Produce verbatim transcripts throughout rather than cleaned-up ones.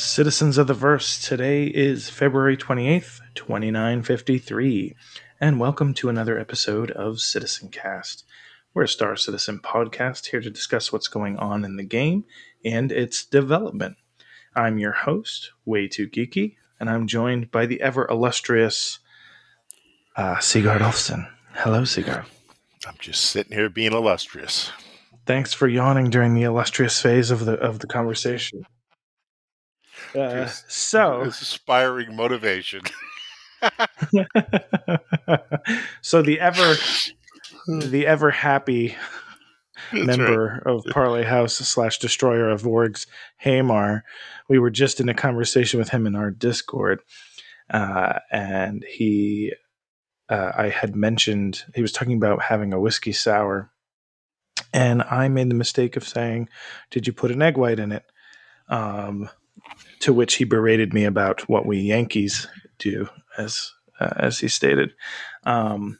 Citizens of the Verse, today is February twenty-eighth, twenty-nine fifty-three, and welcome to another episode of CitizenCast. We're a Star Citizen podcast here to discuss what's going on in the game and its development. I'm your host, Way Too Geeky, and I'm joined by the ever illustrious uh, Sigard Olufson. Hello, Sigard. I'm just sitting here being illustrious. Thanks for yawning during the illustrious phase of the of the conversation. Uh, so it's inspiring motivation. So the ever the ever happy That's member right. of Parlee House slash destroyer of orgs, Hamar. We were just in a conversation with him in our Discord, uh, and he uh, I had mentioned he was talking about having a whiskey sour, and I made the mistake of saying, "Did you put an egg white in it?" Um, To which he berated me about what we Yankees do, as uh, as he stated. Um,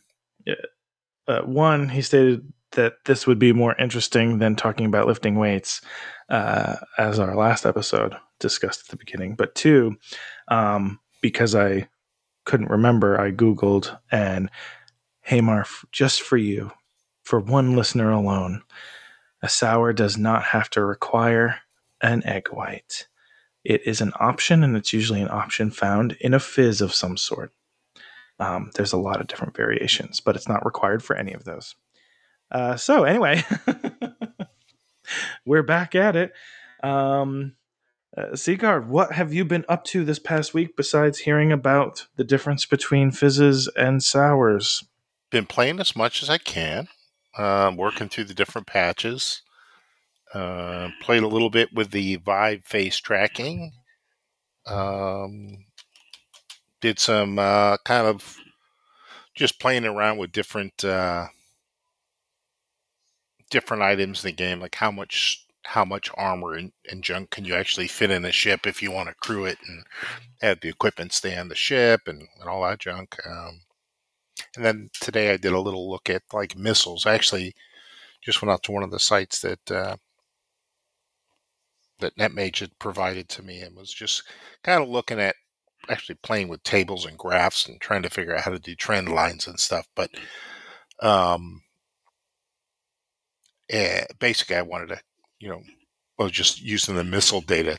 uh, one, he stated that this would be more interesting than talking about lifting weights, uh, as our last episode discussed at the beginning. But two, um, because I couldn't remember, I Googled, and Hamar, just for you, for one listener alone, a sour does not have to require an egg white. It is an option, and it's usually an option found in a fizz of some sort. Um, there's a lot of different variations, but it's not required for any of those. Uh, so anyway, we're back at it. Um, uh, Sigard, what have you been up to this past week besides hearing about the difference between fizzes and sours? Been playing as much as I can, uh, working through the different patches. Uh, played a little bit with the Vive face tracking. Um, did some uh, kind of just playing around with different uh, different items in the game, like how much how much armor and, and junk can you actually fit in a ship if you want to crew it and have the equipment stay on the ship and, and all that junk. Um, and then today I did a little look at like missiles. I actually just went out to one of the sites that. Uh, that NetMage had provided to me and was just kind of looking at actually playing with tables and graphs and trying to figure out how to do trend lines and stuff. But um, eh, basically I wanted to, you know, I was just using the missile data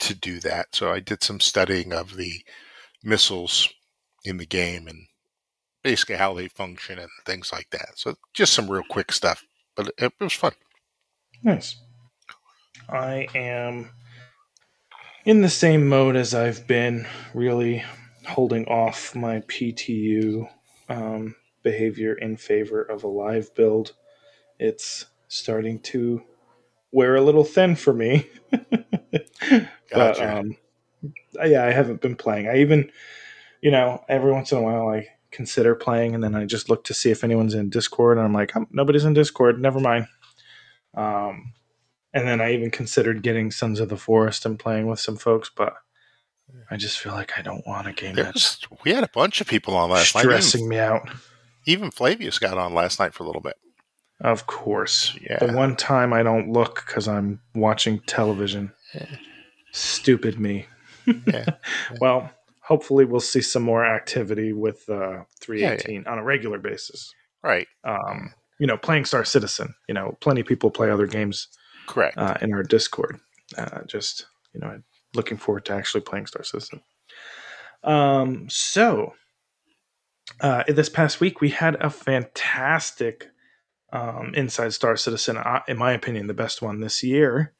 to do that. So I did some studying of the missiles in the game and basically how they function and things like that. So just some real quick stuff, but it, it was fun. Nice. I am in the same mode as I've been, really holding off my P T U um, behavior in favor of a live build. It's starting to wear a little thin for me. Gotcha. But, um, yeah, I haven't been playing. I even, you know, every once in a while I consider playing, and then I just look to see if anyone's in Discord, and I'm like, oh, nobody's in Discord. Never mind. Um, And then I even considered getting Sons of the Forest and playing with some folks, but I just feel like I don't want a game that's we had a bunch of people on last night. Stressing me out. Even Flavius got on last night for a little bit. Of course. Yeah. The one time I don't look because I'm watching television. Yeah. Stupid me. Yeah. Well, hopefully we'll see some more activity with uh, three eighteen yeah, yeah. on a regular basis. Right. Um, you know, playing Star Citizen. You know, plenty of people play other games. Correct. Uh, in our Discord. Uh, just, you know, looking forward to actually playing Star Citizen. Um, so, uh, this past week, we had a fantastic um, Inside Star Citizen, uh, in my opinion, the best one this year.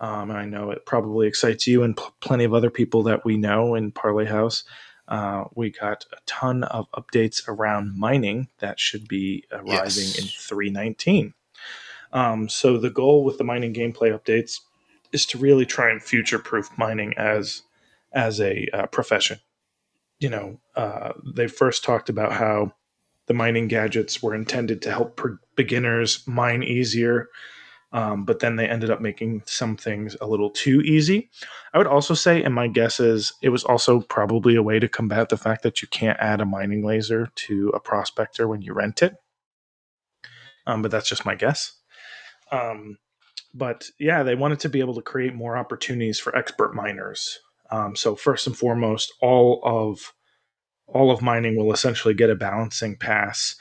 Um, and I know it probably excites you and pl- plenty of other people that we know in Parlee House. Uh, we got a ton of updates around mining that should be arriving yes. in three nineteen. Um, so the goal with the mining gameplay updates is to really try and future-proof mining as as a uh, profession. You know, uh, they first talked about how the mining gadgets were intended to help per- beginners mine easier, um, but then they ended up making some things a little too easy. I would also say, and my guess is, it was also probably a way to combat the fact that you can't add a mining laser to a prospector when you rent it. Um, but that's just my guess. Um, But yeah, they wanted to be able to create more opportunities for expert miners. Um, so first and foremost, all of all of mining will essentially get a balancing pass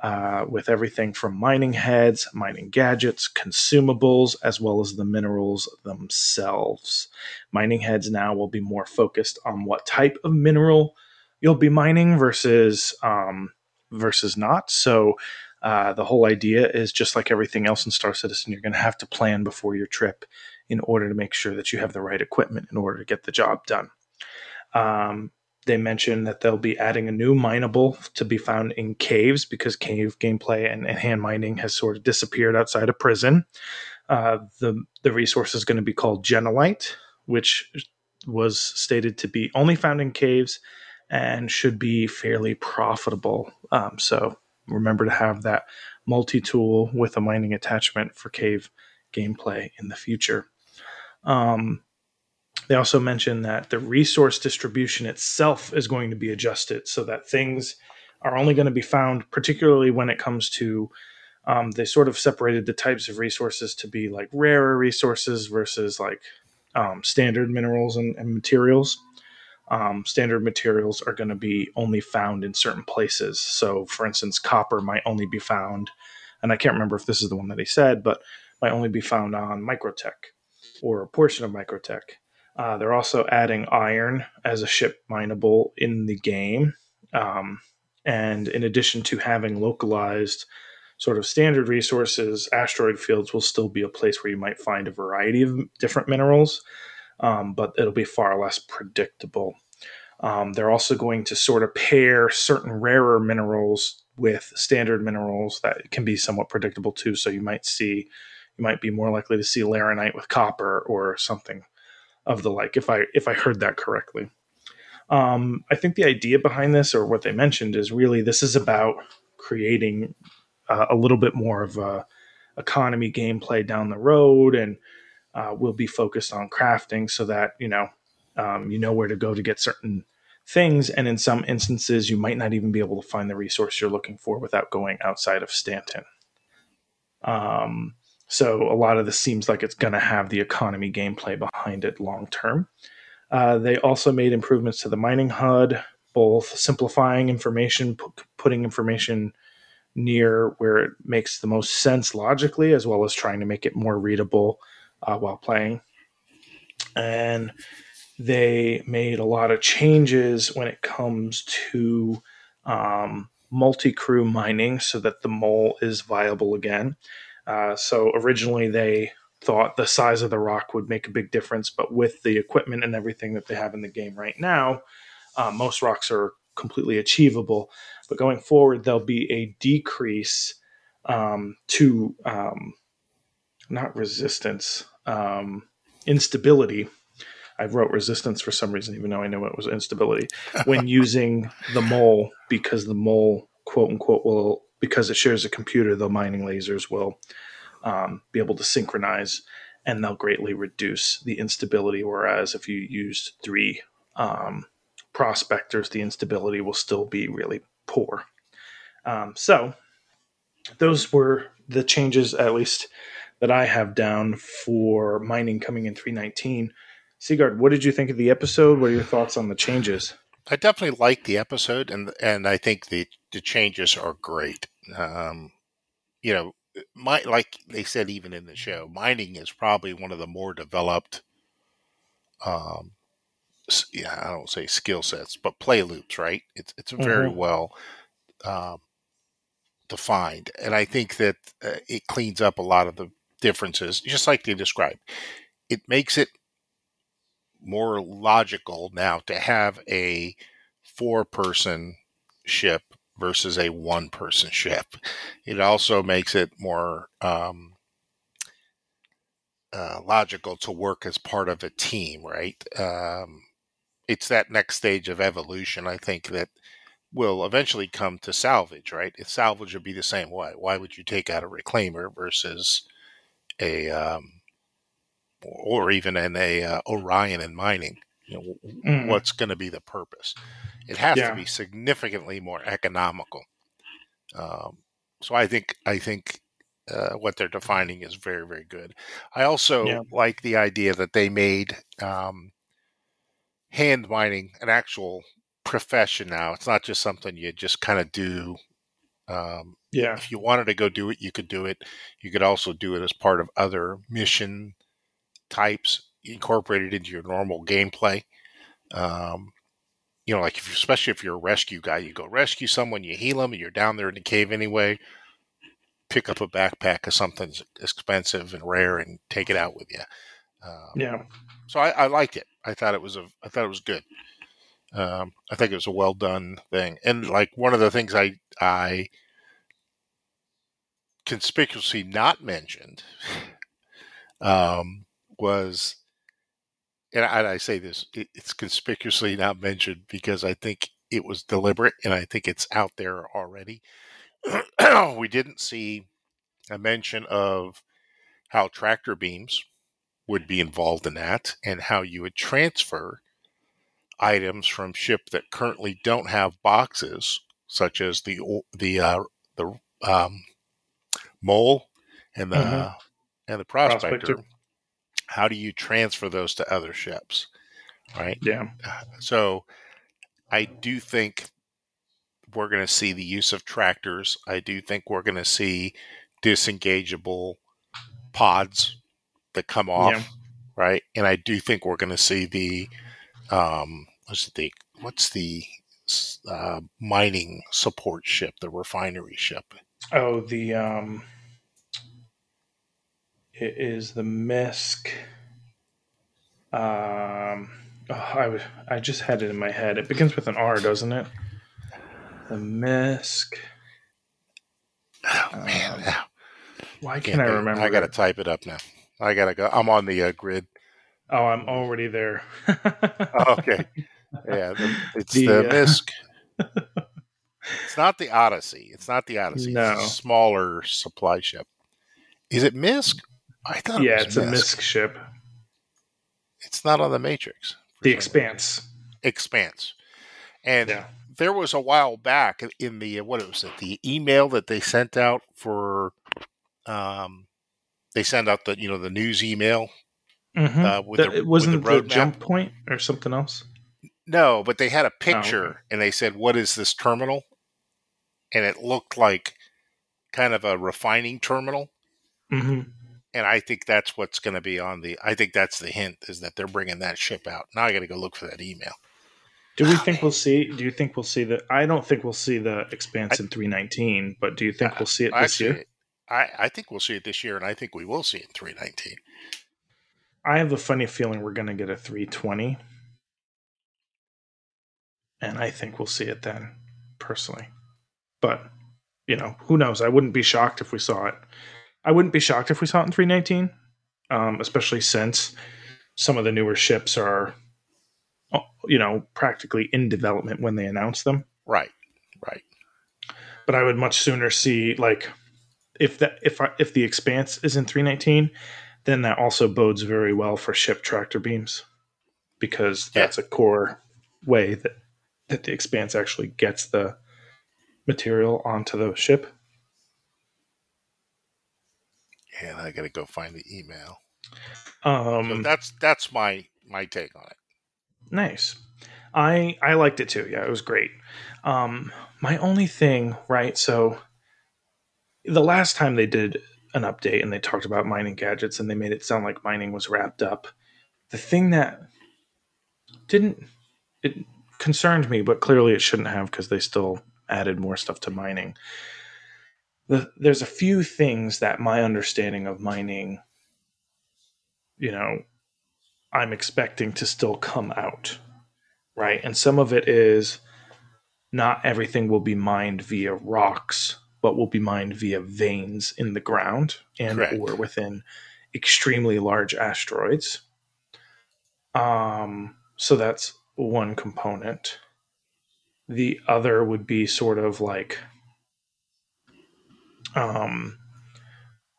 uh, with everything from mining heads, mining gadgets, consumables, as well as the minerals themselves. Mining heads now will be more focused on what type of mineral you'll be mining versus um, versus not. So uh, the whole idea is, just like everything else in Star Citizen, you're going to have to plan before your trip in order to make sure that you have the right equipment in order to get the job done. Um, they mentioned that they'll be adding a new mineable to be found in caves, because cave gameplay and, and hand mining has sort of disappeared outside of prison. Uh, the, the resource is going to be called Genelite, which was stated to be only found in caves and should be fairly profitable. Um, so remember to have that multi-tool with a mining attachment for cave gameplay in the future. Um, they also mentioned that the resource distribution itself is going to be adjusted so that things are only going to be found, particularly when it comes to, um, they sort of separated the types of resources to be like rarer resources versus like um, standard minerals and, and materials. Um, standard materials are going to be only found in certain places. So for instance, copper might only be found, and I can't remember if this is the one that he said, but might only be found on Microtech or a portion of Microtech. Uh, they're also adding iron as a ship mineable in the game. Um, and in addition to having localized sort of standard resources, asteroid fields will still be a place where you might find a variety of different minerals, um, but it'll be far less predictable. Um, they're also going to sort of pair certain rarer minerals with standard minerals that can be somewhat predictable too. So you might see, you might be more likely to see Laranite with copper or something of the like, if I if I heard that correctly. Um, I think the idea behind this, or what they mentioned, is really this is about creating uh, a little bit more of a economy gameplay down the road, and uh, we'll be focused on crafting so that, you know, um, you know where to go to get certain things, and in some instances, you might not even be able to find the resource you're looking for without going outside of Stanton. Um, so a lot of this seems like it's going to have the economy gameplay behind it long term. Uh, they also made improvements to the mining H U D, both simplifying information, p- putting information near where it makes the most sense logically, as well as trying to make it more readable uh, while playing. And they made a lot of changes when it comes to um, multi-crew mining so that the mole is viable again. Uh, so originally they thought the size of the rock would make a big difference, but with the equipment and everything that they have in the game right now, uh, most rocks are completely achievable. But going forward, there'll be a decrease um, to um, not resistance, um, instability. I wrote resistance for some reason, even though I knew it was instability, when using the mole, because the mole, quote unquote, will, because it shares a computer, the mining lasers will um, be able to synchronize, and they'll greatly reduce the instability. Whereas if you used three um, prospectors, the instability will still be really poor. Um, so those were the changes, at least that I have down for mining coming in three nineteen. Sigard, what did you think of the episode? What are your thoughts on the changes? I definitely like the episode, and and I think the, the changes are great. Um, you know, my, like they said even in the show, mining is probably one of the more developed, um, yeah, I don't say skill sets, but play loops, right? It's it's very mm-hmm. well um, defined, and I think that uh, it cleans up a lot of the differences, just like they described. It makes it more logical now to have a four-person ship versus a one-person ship. It also makes it more um, uh, logical to work as part of a team, right? Um, it's that next stage of evolution, I think, that will eventually come to salvage, right? If salvage would be the same way. Why would you take out a reclaimer versus a... Um, or even in a uh, Orion in mining, you know, mm. what's going to be the purpose? It has yeah. to be significantly more economical. Um, so I think I think uh, what they're defining is very, very good. I also yeah. like the idea that they made um, hand mining an actual profession now. It's not just something you just kind of do. Um, yeah. If you wanted to go do it, you could do it. You could also do it as part of other mission types incorporated into your normal gameplay. Um, you know, like if, especially if you're a rescue guy, you go rescue someone, you heal them, and you're down there in the cave anyway. Pick up a backpack because something's expensive and rare, and take it out with you. Um, yeah. So I, I liked it. I thought it was a. I thought it was good. Um, I think it was a well done thing. And like one of the things I I conspicuously not mentioned um, was. And I say this, it's conspicuously not mentioned because I think it was deliberate and I think it's out there already. We didn't see a mention of how tractor beams would be involved in that and how you would transfer items from ship that currently don't have boxes, such as the the uh, the um, mole and the, mm-hmm. and the prospector. prospector. How do you transfer those to other ships, right? Yeah. So I do think we're going to see the use of tractors. I do think we're going to see disengageable pods that come off, yeah. right? And I do think we're going to see the um, what's the what's the uh, mining support ship, the refinery ship. Oh, the. Um... It is the M I S C. Um, oh, I, was, I just had it in my head. It begins with an R, doesn't it? The M I S C. Oh, man. Um, why can't, can't I remember? I got to type it up now. I got to go. I'm on the uh, grid. Oh, I'm already there. Oh, okay. Yeah, the, it's the, the uh... M I S C. It's not the Odyssey. It's not the Odyssey. No. It's a smaller supply ship. Is it M I S C? I thought yeah, it was it's M I S C. A M I S C ship. It's not on the Matrix. The Expanse. Reason. Expanse. And yeah. there was a while back in the, what was it, the email that they sent out for, um, they sent out the, you know, the news email. Mm-hmm. uh, with that, the, it wasn't with the, the jump point or something else? No, but they had a picture oh, okay. and they said, what is this terminal? And it looked like kind of a refining terminal. Mm-hmm. And I think that's what's going to be on the. I think that's the hint is that they're bringing that ship out. Now I got to go look for that email. Do we think we'll see? Do you think we'll see the? I don't think we'll see the Expanse I, in three nineteen. But do you think I, we'll see it this year? It, I, I think we'll see it this year, and I think we will see it in three nineteen. I have a funny feeling we're going to get a three twenty, and I think we'll see it then, personally. But you know, who knows? I wouldn't be shocked if we saw it. I wouldn't be shocked if we saw it in three nineteen, um, especially since some of the newer ships are, you know, practically in development when they announce them. Right, right. But I would much sooner see, like, if that if I, if the Expanse is in three nineteen, then that also bodes very well for ship tractor beams, because yeah. that's a core way that that the Expanse actually gets the material onto the ship. And I gotta go find the email. Um, so that's that's my my take on it. Nice. I I liked it too. Yeah, it was great. Um, my only thing, right? So the last time they did an update and they talked about mining gadgets and they made it sound like mining was wrapped up. The thing that didn't it concerned me, but clearly it shouldn't have because they still added more stuff to mining. There's a few things that my understanding of mining, you know, I'm expecting to still come out, right? And some of it is not everything will be mined via rocks, but will be mined via veins in the ground and Correct. Or within extremely large asteroids. Um, so that's one component. The other would be sort of like... Um,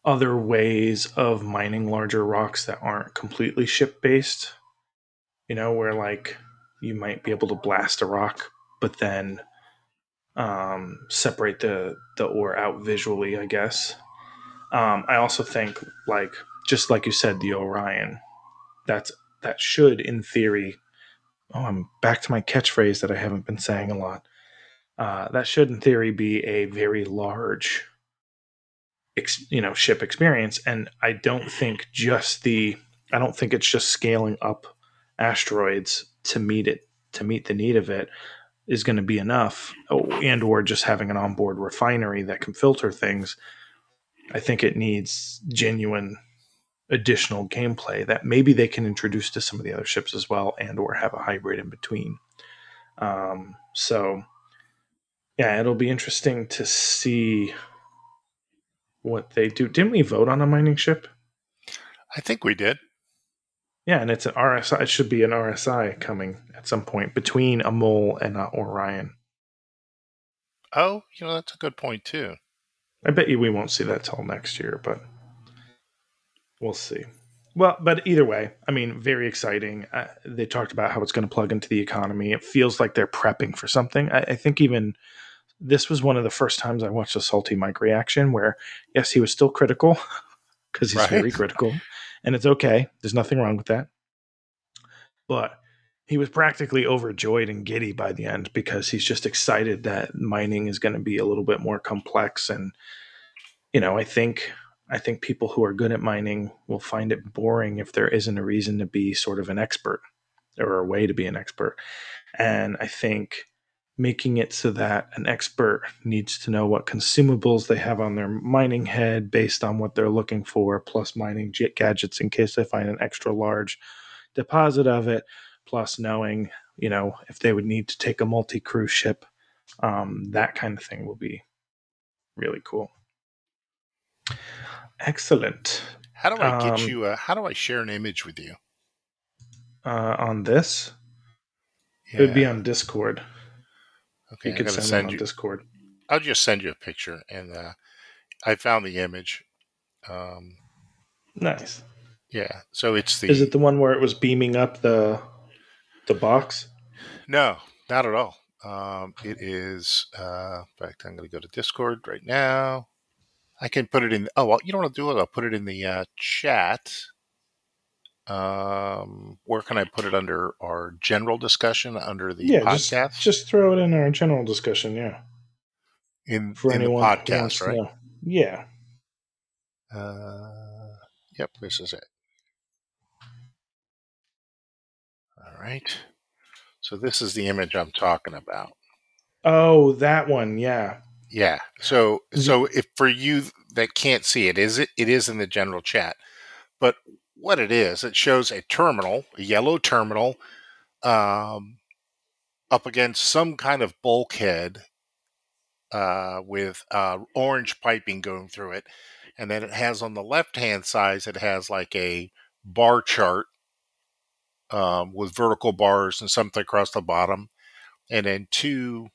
other ways of mining larger rocks that aren't completely ship-based, you know, where like you might be able to blast a rock, but then um, separate the, the ore out visually, I guess. Um, I also think, like, just like you said, the Orion, that's, that should, in theory, oh, I'm back to my catchphrase that I haven't been saying a lot. Uh, that should, in theory, be a very large, ex, you know, ship experience. And I don't think just the, I don't think it's just scaling up asteroids to meet it, to meet the need of it, is going to be enough. Oh, and or just having an onboard refinery that can filter things. I think it needs genuine additional gameplay that maybe they can introduce to some of the other ships as well, and or have a hybrid in between. Um, so, yeah, it'll be interesting to see what they do. Didn't we vote on a mining ship? I think we did. Yeah, and it's an R S I. It should be an R S I coming at some point between a Mole and an Orion. Oh, you know, that's a good point, too. I bet you we won't see that till next year, but we'll see. Well, but either way, I mean, very exciting. Uh, they talked about how it's going to plug into the economy. It feels like they're prepping for something. I, I think even this was one of the first times I watched a Salty Mike reaction where, yes, he was still critical because he's right. very critical. And it's okay. There's nothing wrong with that. But he was practically overjoyed and giddy by the end because he's just excited that mining is going to be a little bit more complex. And, you know, I think I think people who are good at mining will find it boring if there isn't a reason to be sort of an expert or a way to be an expert. And I think making it so that an expert needs to know what consumables they have on their mining head based on what they're looking for, plus mining gadgets in case they find an extra large deposit of it, plus knowing, you know, if they would need to take a multi-cruise ship, um, that kind of thing will be really cool. Excellent. How do I get um, you, uh, how do I share an image with you? Uh, on this? Yeah. It would be on Discord. Okay, you could send, send it on you, Discord. I'll just send you a picture, and uh, I found the image. Um, nice. Yeah, so it's the... Is it the one where it was beaming up the... The box? No, not at all. Um, it is, uh, in fact, I'm going to go to Discord right now. I can put it in. Oh, well, you don't want to do it. I'll put it in the uh, chat. Um, where can I put it under our general discussion, under the yeah, podcast? Just, just throw it in our general discussion, yeah. In, For in anyone the podcast, right? Know. Yeah. Uh, yep, this is it. Right. So this is the image I'm talking about. Oh, that one. Yeah. Yeah. So, so if for you that can't see it, is it, it is in the general chat, but what it is, it shows a terminal, a yellow terminal, um, up against some kind of bulkhead, uh, with, uh, orange piping going through it. And then it has on the left-hand side, it has like a bar chart, Um, with vertical bars and something across the bottom, and then two,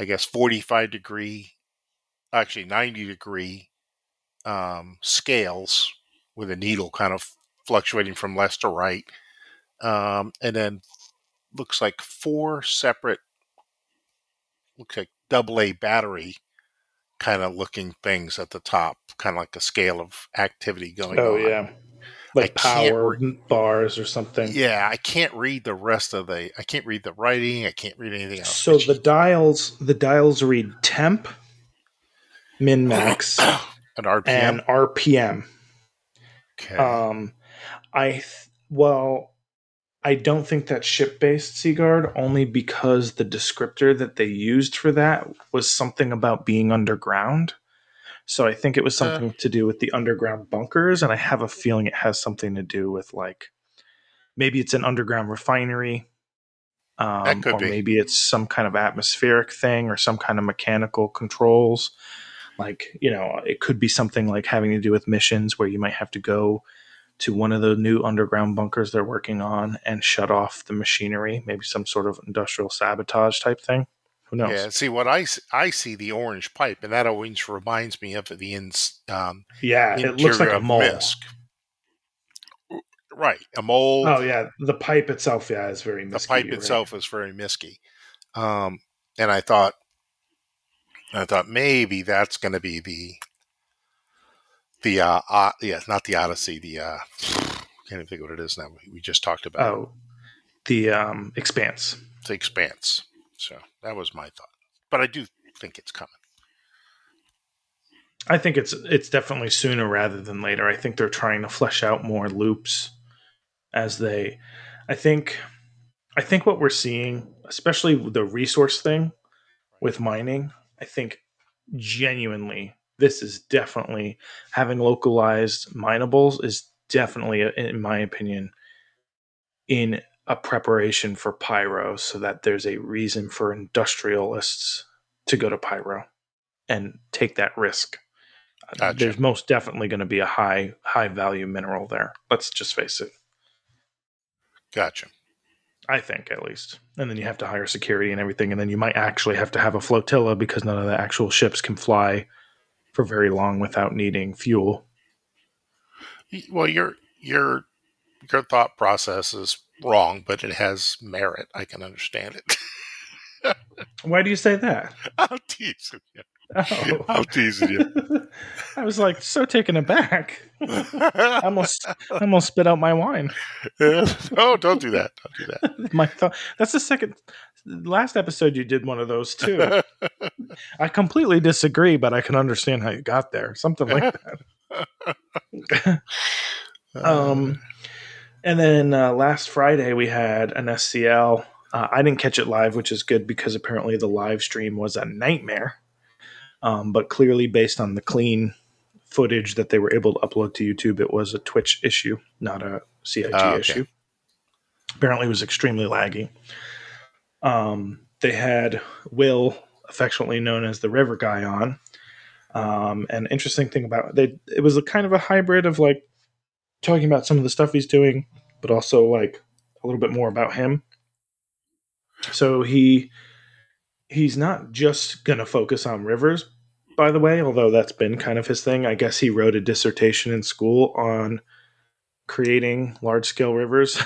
I guess, forty-five degree, actually ninety degree um, scales with a needle kind of fluctuating from left to right. Um, and then looks like four separate, looks like double A battery kind of looking things at the top, kind of like a scale of activity going oh, on. Oh, yeah. Like power re- bars or something. Yeah, I can't read the rest of the. I can't read the writing. I can't read anything else. So the dials, the dials read temp, min, max, an R P M, and R P M. Okay. Um, I th- well, I don't think that's ship based, Sigard, only because the descriptor that they used for that was something about being underground. So I think it was something uh, to do with the underground bunkers, and I have a feeling it has something to do with, like, maybe it's an underground refinery, um, that could or be. Maybe it's some kind of atmospheric thing or some kind of mechanical controls. Like, you know, it could be something like having to do with missions where you might have to go to one of the new underground bunkers they're working on and shut off the machinery, maybe some sort of industrial sabotage type thing. Who knows? Yeah, see what I, I see the orange pipe, and that always reminds me of the ins. Um, yeah, it looks like a mole. Misk. Right, a mole. Oh yeah, the pipe itself, yeah, is very misky. The pipe itself right? is very misky, um, and I thought, I thought maybe that's going to be the The uh, uh yeah, not the Odyssey. The uh, can't even think of what it is now. We just talked about. Oh, the um, Expanse. The Expanse. So that was my thought, but I do think it's coming. I think it's it's definitely sooner rather than later. I think they're trying to flesh out more loops as they. I think, I think what we're seeing, especially the resource thing with mining, I think genuinely. This is definitely having localized minables is definitely, in my opinion, in a preparation for Pyro, so that there's a reason for industrialists to go to Pyro and take that risk. Gotcha. There's most definitely going to be a high, high value mineral there. Let's just face it. Gotcha. I think, at least. And then you have to hire security and everything, and then you might actually have to have a flotilla because none of the actual ships can fly for very long without needing fuel. Well, your your your thought process is wrong, but it has merit. I can understand it. Why do you say that? I'll tease you. Oh. I'll tease you. I was like so taken aback. I almost I almost spit out my wine. Oh, don't do that! Don't do that. My thought. That's the second. Last episode, you did one of those too. I completely disagree, but I can understand how you got there. Something like that. um, and then uh, last Friday, we had an S C L. Uh, I didn't catch it live, which is good because apparently the live stream was a nightmare. Um, but clearly, based on the clean footage that they were able to upload to YouTube, it was a Twitch issue, not a C I G oh, okay. issue. Apparently, it was extremely laggy. Um, they had Will, affectionately known as the River Guy, on. Um, and interesting thing about they, it was a kind of a hybrid of like talking about some of the stuff he's doing, but also like a little bit more about him. So he, he's not just going to focus on rivers, by the way, although that's been kind of his thing. I guess he wrote a dissertation in school on creating large scale rivers.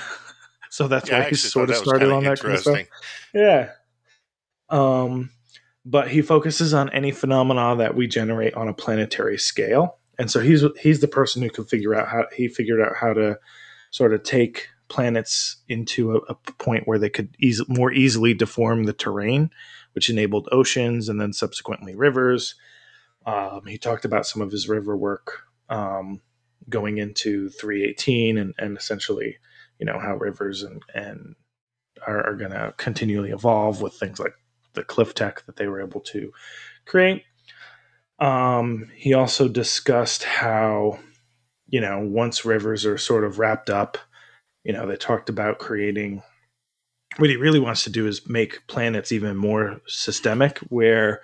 So that's yeah, why he sort of started on that kind of stuff. Yeah. Um, but he focuses on any phenomena that we generate on a planetary scale. And so he's he's the person who can figure out how he figured out how to sort of take planets into a, a point where they could easy, more easily deform the terrain, which enabled oceans and then subsequently rivers. Um, he talked about some of his river work um, going into three eighteen and, and essentially – you know, how rivers and, and are, are going to continually evolve with things like the cliff tech that they were able to create. Um, he also discussed how, you know, once rivers are sort of wrapped up, you know, they talked about creating what he really wants to do is make planets even more systemic where,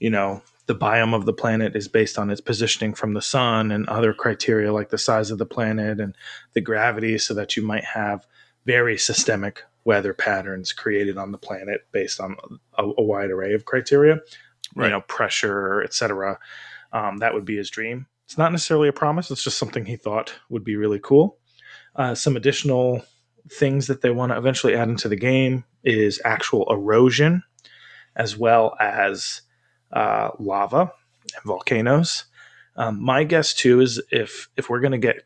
you know, the biome of the planet is based on its positioning from the sun and other criteria like the size of the planet and the gravity, so that you might have very systemic weather patterns created on the planet based on a, a wide array of criteria, right. You know, pressure, et cetera. Um, that would be his dream. It's not necessarily a promise. It's just something he thought would be really cool. Uh, some additional things that they want to eventually add into the game is actual erosion as well as Uh, lava and volcanoes. Um, my guess too is if if we're going to get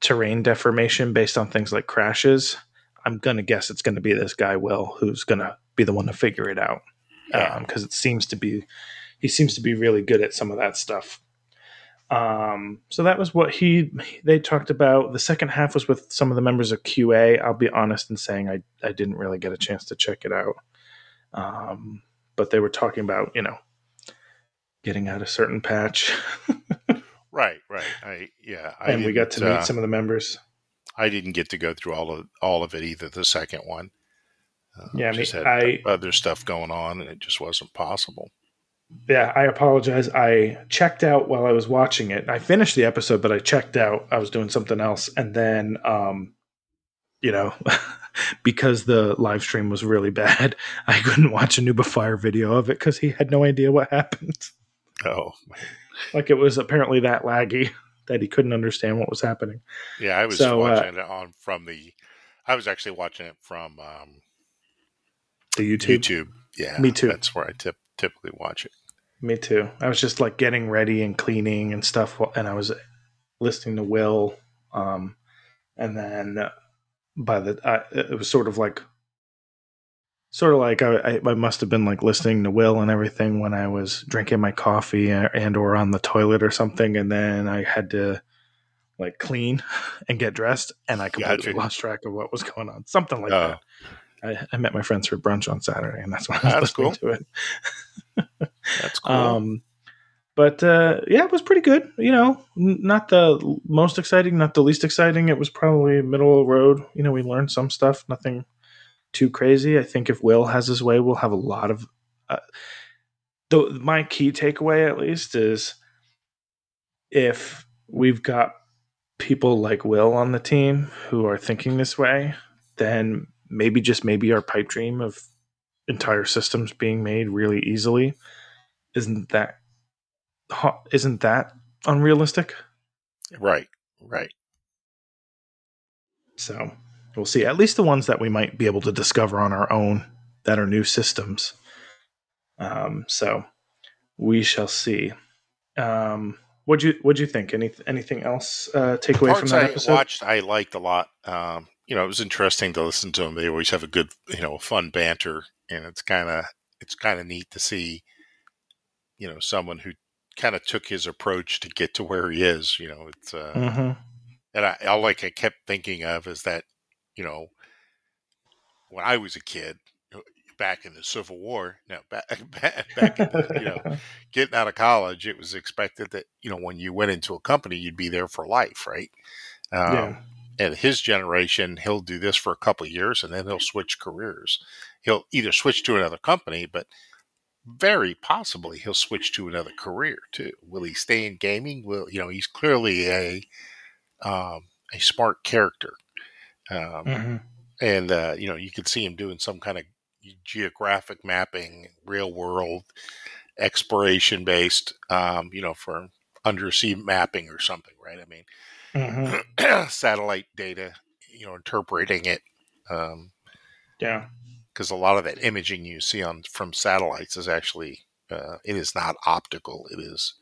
terrain deformation based on things like crashes, I'm going to guess it's going to be this guy Will who's going to be the one to figure it out, because um, it seems to be he seems to be really good at some of that stuff. Um, so that was what he they talked about. The second half was with some of the members of Q A. I'll be honest in saying I I didn't really get a chance to check it out, um, but they were talking about you know. getting out a certain patch. right, right. I yeah. I and we got to meet uh, some of the members. I didn't get to go through all of all of it either. The second one, uh, yeah, I mean, had I, other stuff going on, and it just wasn't possible. Yeah, I apologize. I checked out while I was watching it. I finished the episode, but I checked out. I was doing something else, and then, um, you know. Because the live stream was really bad, I couldn't watch a Nuba Fire video of it because he had no idea what happened. Oh. Like it was apparently that laggy that he couldn't understand what was happening. Yeah, I was so, watching uh, it on from the – I was actually watching it from um, – The YouTube? YouTube, yeah. Me too. That's where I tip, typically watch it. Me too. I was just like getting ready and cleaning and stuff, and I was listening to Will. Um, and then by the, I, it was sort of like, sort of like I, I must've been like listening to Will and everything when I was drinking my coffee and or on the toilet or something. And then I had to like clean and get dressed. And I completely gotcha. lost track of what was going on. Something like uh, that. I, I met my friends for brunch on Saturday and that's when I was listening cool. to it. That's cool. Um, But, uh, yeah, it was pretty good. You know, not the most exciting, not the least exciting. It was probably middle of the road. You know, we learned some stuff, nothing too crazy. I think if Will has his way, we'll have a lot of uh, – the my key takeaway, at least, is if we've got people like Will on the team who are thinking this way, then maybe just maybe our pipe dream of entire systems being made really easily isn't that – isn't that unrealistic? Right, right. So we'll see. At least the ones that we might be able to discover on our own that are new systems. Um, so we shall see. Um, what'd you What'd you think? Any anything else uh, take away from that episode? I watched. I liked a lot. Um, you know, it was interesting to listen to them. They always have a good, you know, fun banter, and it's kind of it's kind of neat to see, you know, someone who kind of took his approach to get to where he is, you know, it's, uh, mm-hmm. and I, all like I kept thinking of is that, you know, when I was a kid back in the Civil War, no, back, back, back in the, you know, getting out of college, it was expected that, you know, when you went into a company, you'd be there for life. Right. Um, yeah. And his generation, he'll do this for a couple of years and then he'll switch careers. He'll either switch to another company, but very possibly he'll switch to another career too. Will he stay in gaming? Will, you know, he's clearly a, um, a smart character. Um, mm-hmm. and, uh, you know, you could see him doing some kind of geographic mapping, real world exploration based, um, you know, for undersea mapping or something, right? I mean, mm-hmm. satellite data, you know, interpreting it. Um, yeah. Because a lot of that imaging you see on from satellites is actually, uh, it is not optical. It is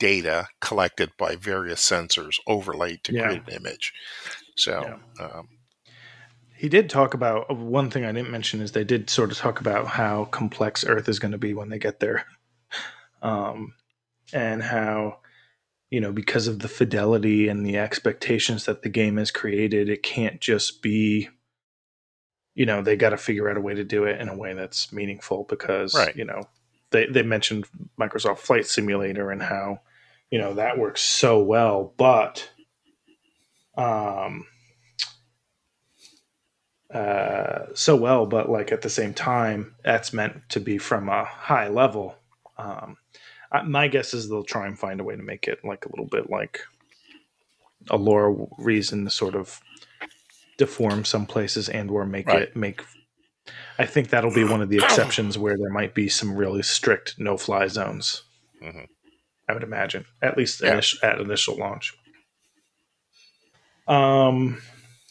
data collected by various sensors overlaid to yeah. create an image. So yeah. um, he did talk about, one thing I didn't mention is they did sort of talk about how complex Earth is going to be when they get there. Um, and how, you know, because of the fidelity and the expectations that the game has created, it can't just be, you know, they got to figure out a way to do it in a way that's meaningful because, right. you know, they, they mentioned Microsoft Flight Simulator and how, you know, that works so well. But um, uh, so well, but like at the same time, that's meant to be from a high level. Um, I, my guess is they'll try and find a way to make it like a little bit like a lore reason to sort of deform some places and or make right. it make I think that'll be one of the exceptions where there might be some really strict no-fly zones. Mm-hmm. I would imagine at least yeah. initial, at initial launch. Um,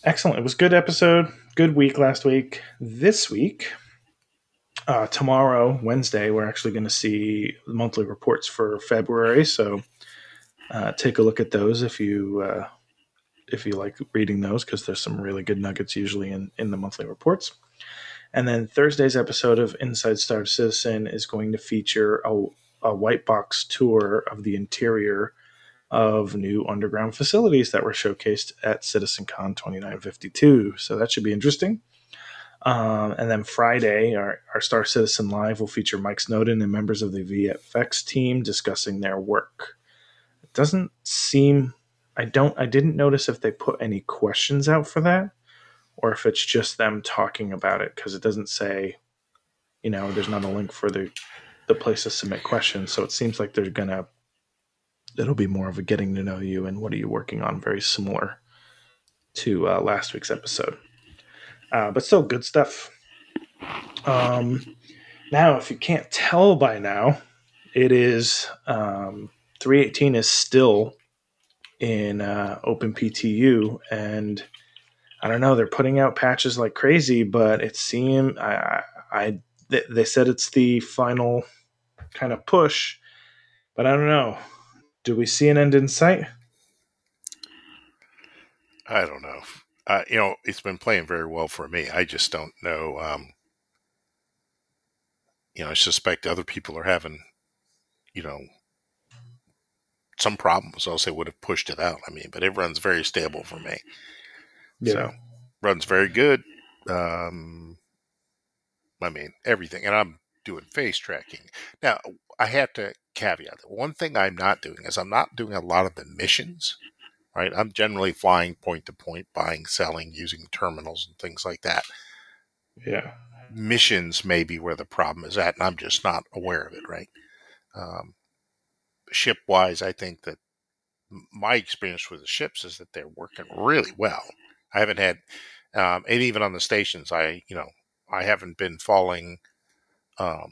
excellent. It was a good episode. Good week last week. This week, uh, tomorrow, Wednesday, we're actually going to see monthly reports for February. So uh, take a look at those if you uh, if you like reading those, because there's some really good nuggets usually in, in the monthly reports. And then Thursday's episode of Inside Star Citizen is going to feature a, a white box tour of the interior of new underground facilities that were showcased at CitizenCon twenty-nine fifty-two. So that should be interesting. Um, and then Friday, our, our Star Citizen Live will feature Mike Snowden and members of the V F X team discussing their work. It doesn't seem... I don't. I didn't notice if they put any questions out for that, or if it's just them talking about it, because it doesn't say, you know, there's not a link for the the place to submit questions. So it seems like they're gonna. It'll be more of a getting to know you and what are you working on, very similar to uh, last week's episode, uh, but still good stuff. Um, now, if you can't tell by now, it is um, three eighteen is still in uh, OpenPTU, and I don't know, they're putting out patches like crazy, but it seemed I, I they, they said it's the final kind of push, but I don't know. Do we see an end in sight? I don't know. Uh, you know, it's been playing very well for me. I just don't know. Um, you know, I suspect other people are having, you know, some problems, else they would have pushed it out. I mean, but it runs very stable for me. Yeah. So, runs very good. Um, I mean, everything. And I'm doing face tracking. Now, I have to caveat that one thing I'm not doing is I'm not doing a lot of the missions, right? I'm generally flying point to point, buying, selling, using terminals and things like that. Yeah. Missions may be where the problem is at, and I'm just not aware of it, right? Um, ship-wise, I think that my experience with the ships is that they're working really well. I haven't had, um, and even on the stations, I, you know, I haven't been falling um,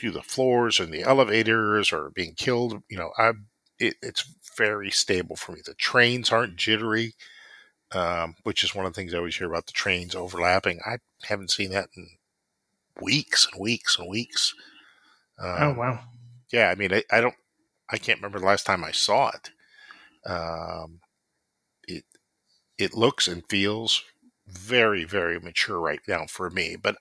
through the floors and the elevators or being killed. You know, I it, it's very stable for me. The trains aren't jittery, um, which is one of the things I always hear about the trains overlapping. I haven't seen that in weeks and weeks and weeks. Um, oh, wow. Yeah, I mean, I, I don't, I can't remember the last time I saw it. Um, it it looks and feels very, very mature right now for me. But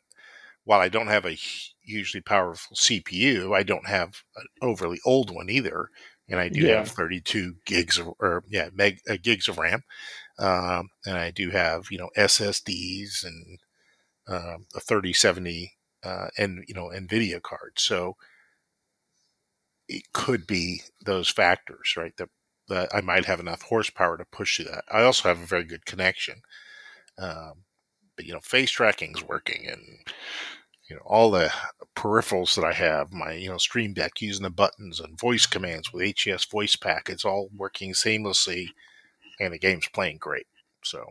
while I don't have a hugely powerful C P U, I don't have an overly old one either, and I do yeah. have thirty-two gigs of, or yeah, meg, uh, gigs of RAM, um, and I do have you know S S Ds and um, a thirty seventy uh, and you know Nvidia card. So it could be those factors, right? That, that I might have enough horsepower to push through that. I also have a very good connection. Um, but, you know, face tracking's working and, you know, all the peripherals that I have, my, you know, Stream Deck using the buttons and voice commands with H E S voice pack, it's all working seamlessly and the game's playing great. So,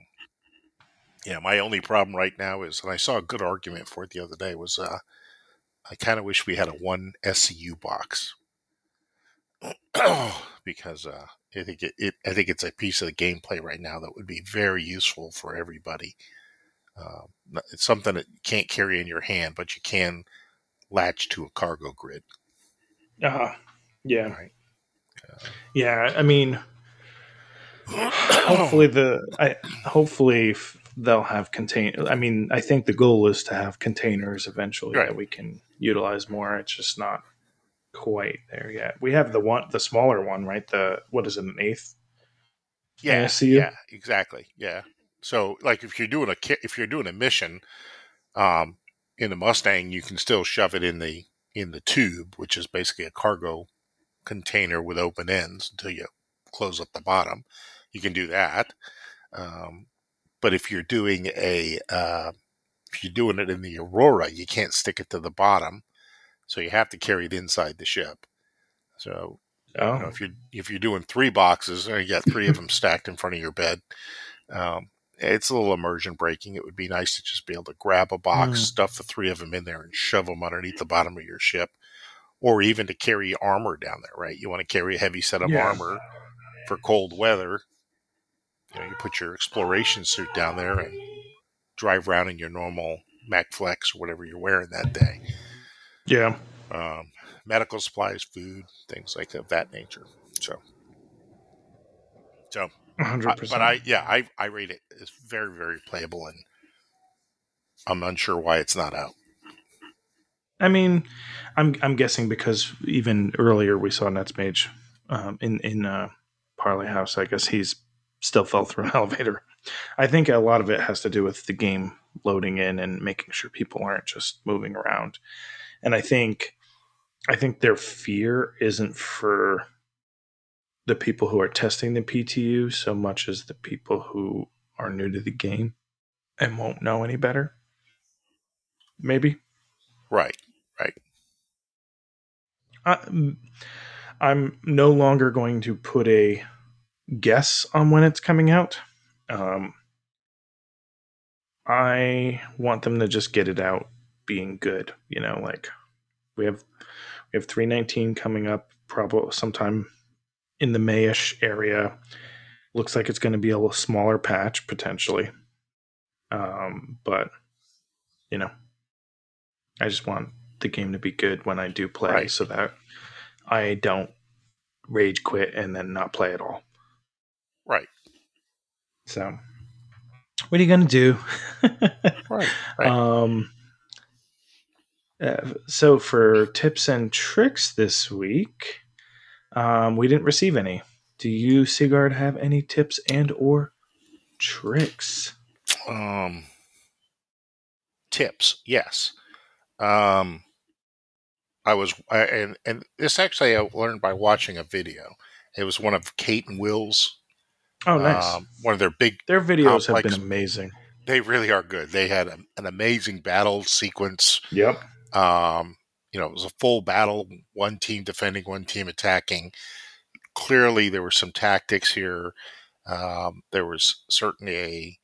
yeah, my only problem right now is, and I saw a good argument for it the other day, was uh, I kind of wish we had a one S C U box. because uh, I think it, it, I think it's a piece of the gameplay right now that would be very useful for everybody. Uh, it's something that you can't carry in your hand, but you can latch to a cargo grid. Uh-huh. Yeah. Right. Uh, yeah. I mean, hopefully the I hopefully they'll have contain. I mean, I think the goal is to have containers eventually right. that we can utilize more. It's just not quite there yet. We have the one, the smaller one, right? The what is it, an eighth? Yeah, N S C U? Yeah, exactly. Yeah. So, like, if you're doing a if you're doing a mission, um, in the Mustang, you can still shove it in the in the tube, which is basically a cargo container with open ends until you close up the bottom. You can do that, um, but if you're doing a uh, if you're doing it in the Aurora, you can't stick it to the bottom. So you have to carry it inside the ship. So oh. you know, if you're if you're doing three boxes and you got three of them stacked in front of your bed, um, it's a little immersion breaking. It would be nice to just be able to grab a box, mm. stuff the three of them in there, and shove them underneath the bottom of your ship, or even to carry armor down there. Right? You want to carry a heavy set of yeah. armor for cold weather. You know, you put your exploration suit down there and drive around in your normal MacFlex or whatever you're wearing that day. Yeah, um, medical supplies, food, things like that, of that nature. So, so, one hundred percent. I, but I, yeah, I, I rate it as very, very playable, and I'm unsure why it's not out. I mean, I'm, I'm guessing because even earlier we saw NetMage, um, in in uh, Parlee House. I guess he's still fell through an elevator. I think a lot of it has to do with the game loading in and making sure people aren't just moving around. And I think, I think their fear isn't for the people who are testing the P T U so much as the people who are new to the game and won't know any better. Maybe. Right. Right. I, I'm no longer going to put a guess on when it's coming out. Um, I want them to just get it out. Being good, you know, like we have we have three nineteen coming up probably sometime in the Mayish area. Looks like it's going to be a little smaller patch potentially, um, but you know, I just want the game to be good when I do play, right. so that I don't rage quit and then not play at all. Right. So what are you going to do? Right, right. Um, uh, so for tips and tricks this week, um, we didn't receive any. Do you, Sigard, have any tips and or tricks? Um, tips, yes. Um, I was, I, and and this actually I learned by watching a video. It was one of Kate and Will's. Oh, nice! Um, one of their big. Their videos complex, have been amazing. They really are good. They had a, an amazing battle sequence. Yep. Um, you know, it was a full battle. One team defending, one team attacking. Clearly, there were some tactics here. Um, there was certainly a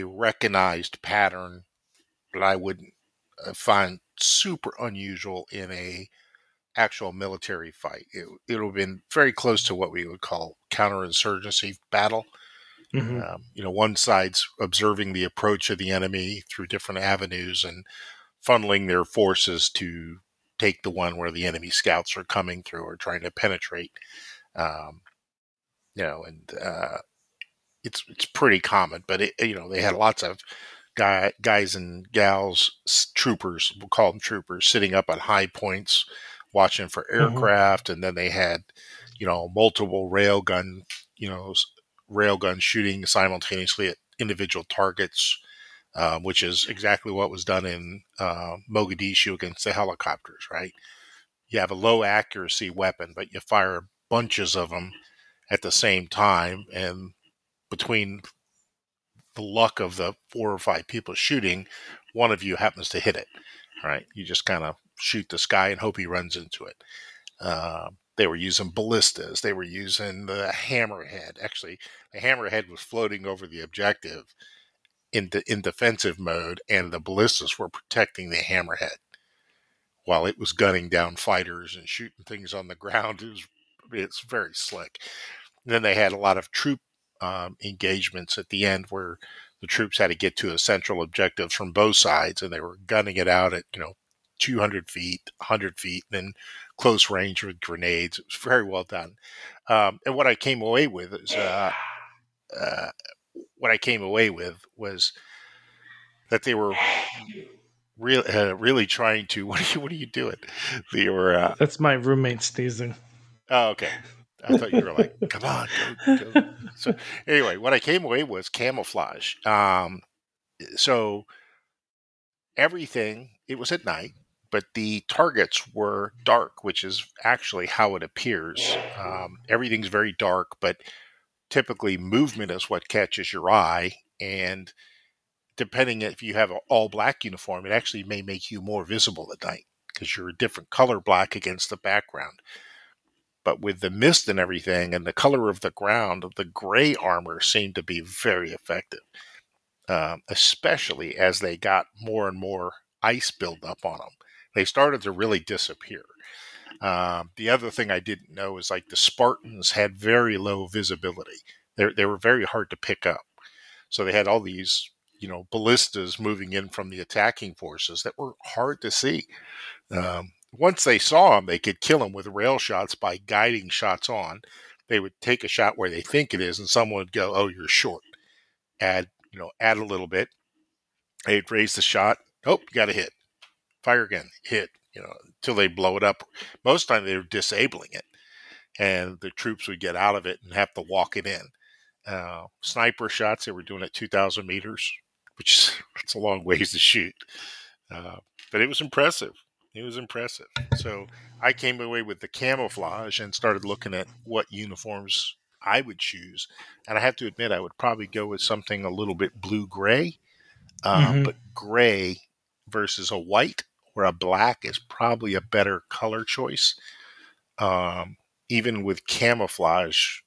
a recognized pattern that I wouldn't find super unusual in a actual military fight. It it would have been very close to what we would call counterinsurgency battle. Mm-hmm. Um, you know, one side's observing the approach of the enemy through different avenues and funneling their forces to take the one where the enemy scouts are coming through or trying to penetrate. Um, you know, and uh, it's it's pretty common, but it, you know, they had lots of guy, guys and gals, troopers, we'll call them troopers, sitting up at high points watching for aircraft, mm-hmm. and then they had, you know, multiple railgun, you know, railgun shooting simultaneously at individual targets, uh, which is exactly what was done in uh, Mogadishu against the helicopters, right? You have a low accuracy weapon, but you fire bunches of them at the same time, and between the luck of the four or five people shooting, one of you happens to hit it, right? You just kind of shoot the sky and hope he runs into it. Uh, they were using ballistas. They were using the hammerhead. Actually, the hammerhead was floating over the objective in de- in defensive mode, and the ballistas were protecting the hammerhead while it was gunning down fighters and shooting things on the ground. It was, it's very slick. And then they had a lot of troop um, engagements at the end where the troops had to get to a central objective from both sides, and they were gunning it out at, you know, two hundred feet, one hundred feet, and then close range with grenades. It was very well done. Um, and what I came away with is, uh, uh, what I came away with was that they were really, uh, really trying to. What are you? What are you doing? They were. Uh, That's my roommate sneezing. Oh, okay. I thought you were like, come on. Go, go. So anyway, what I came away was camouflage. Um, so everything. It was at night, but the targets were dark, which is actually how it appears. Um, everything's very dark, but typically movement is what catches your eye. And depending if you have an all black uniform, it actually may make you more visible at night because you're a different color black against the background. But with the mist and everything and the color of the ground, the gray armor seemed to be very effective, um, especially as they got more and more ice build up on them. They started to really disappear. Um, the other thing I didn't know is like the Spartans had very low visibility. They they were very hard to pick up. So they had all these, you know, ballistas moving in from the attacking forces that were hard to see. Um, once they saw them, they could kill them with rail shots by guiding shots on. They would take a shot where they think it is, and someone would go, "Oh, you're short." Add, you know, add a little bit. They'd raise the shot. Oh, you got to hit. Fire again. Hit. You know, until they blow it up. Most of the time they were disabling it, and the troops would get out of it and have to walk it in. Uh, sniper shots they were doing at two thousand meters, which is it's a long ways to shoot. Uh, but it was impressive. It was impressive. So I came away with the camouflage and started looking at what uniforms I would choose. And I have to admit, I would probably go with something a little bit blue-gray, uh, mm-hmm. but gray versus a white or a black is probably a better color choice. Um, even with camouflage,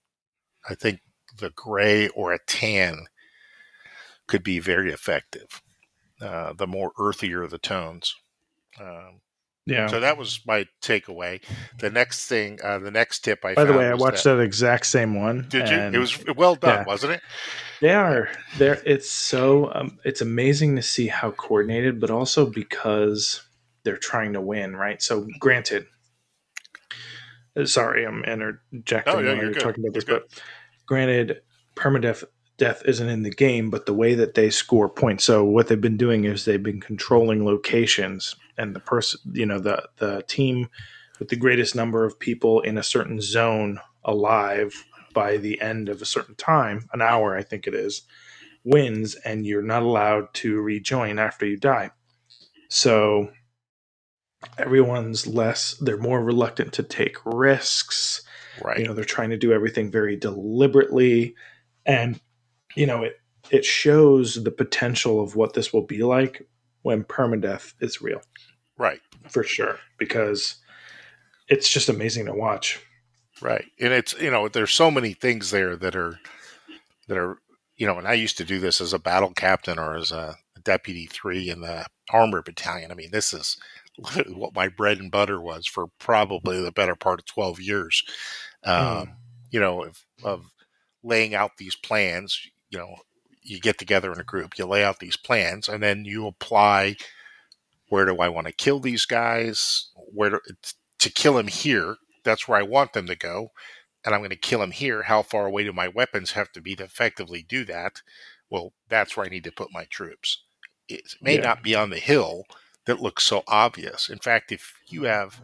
I think the gray or a tan could be very effective. Uh, the more earthier the tones. Um, yeah. So that was my takeaway. The next thing, uh, the next tip I By found. By the way, I watched that, that exact same one. Did you? It was well done, yeah. Wasn't it? They are there. It's so um, it's amazing to see how coordinated, but also because they're trying to win, right? So, granted, sorry, I'm interjecting. No, no, you're, you're talking about this, but granted, permadeath death isn't in the game, but the way that they score points. So what they've been doing is they've been controlling locations, and the person, you know, the the team with the greatest number of people in a certain zone alive by the end of a certain time, an hour, I think it is, wins, and you're not allowed to rejoin after you die. So everyone's less, they're more reluctant to take risks. Right. You know, they're trying to do everything very deliberately. And, you know, it, it shows the potential of what this will be like when permadeath is real. Right. For sure. Because it's just amazing to watch. Right. And it's, you know, there's so many things there that are, that are, you know, and I used to do this as a battle captain or as a deputy three in the armor battalion. I mean, this is literally what my bread and butter was for probably the better part of twelve years, mm. um, you know, of, of laying out these plans. You know, you get together in a group, you lay out these plans, and then you apply, where do I want to kill these guys? Where do, to kill them here, that's where I want them to go, and I'm going to kill them here. How far away do my weapons have to be to effectively do that? Well, that's where I need to put my troops. It may yeah. not be on the hill that looks so obvious. In fact, if you have,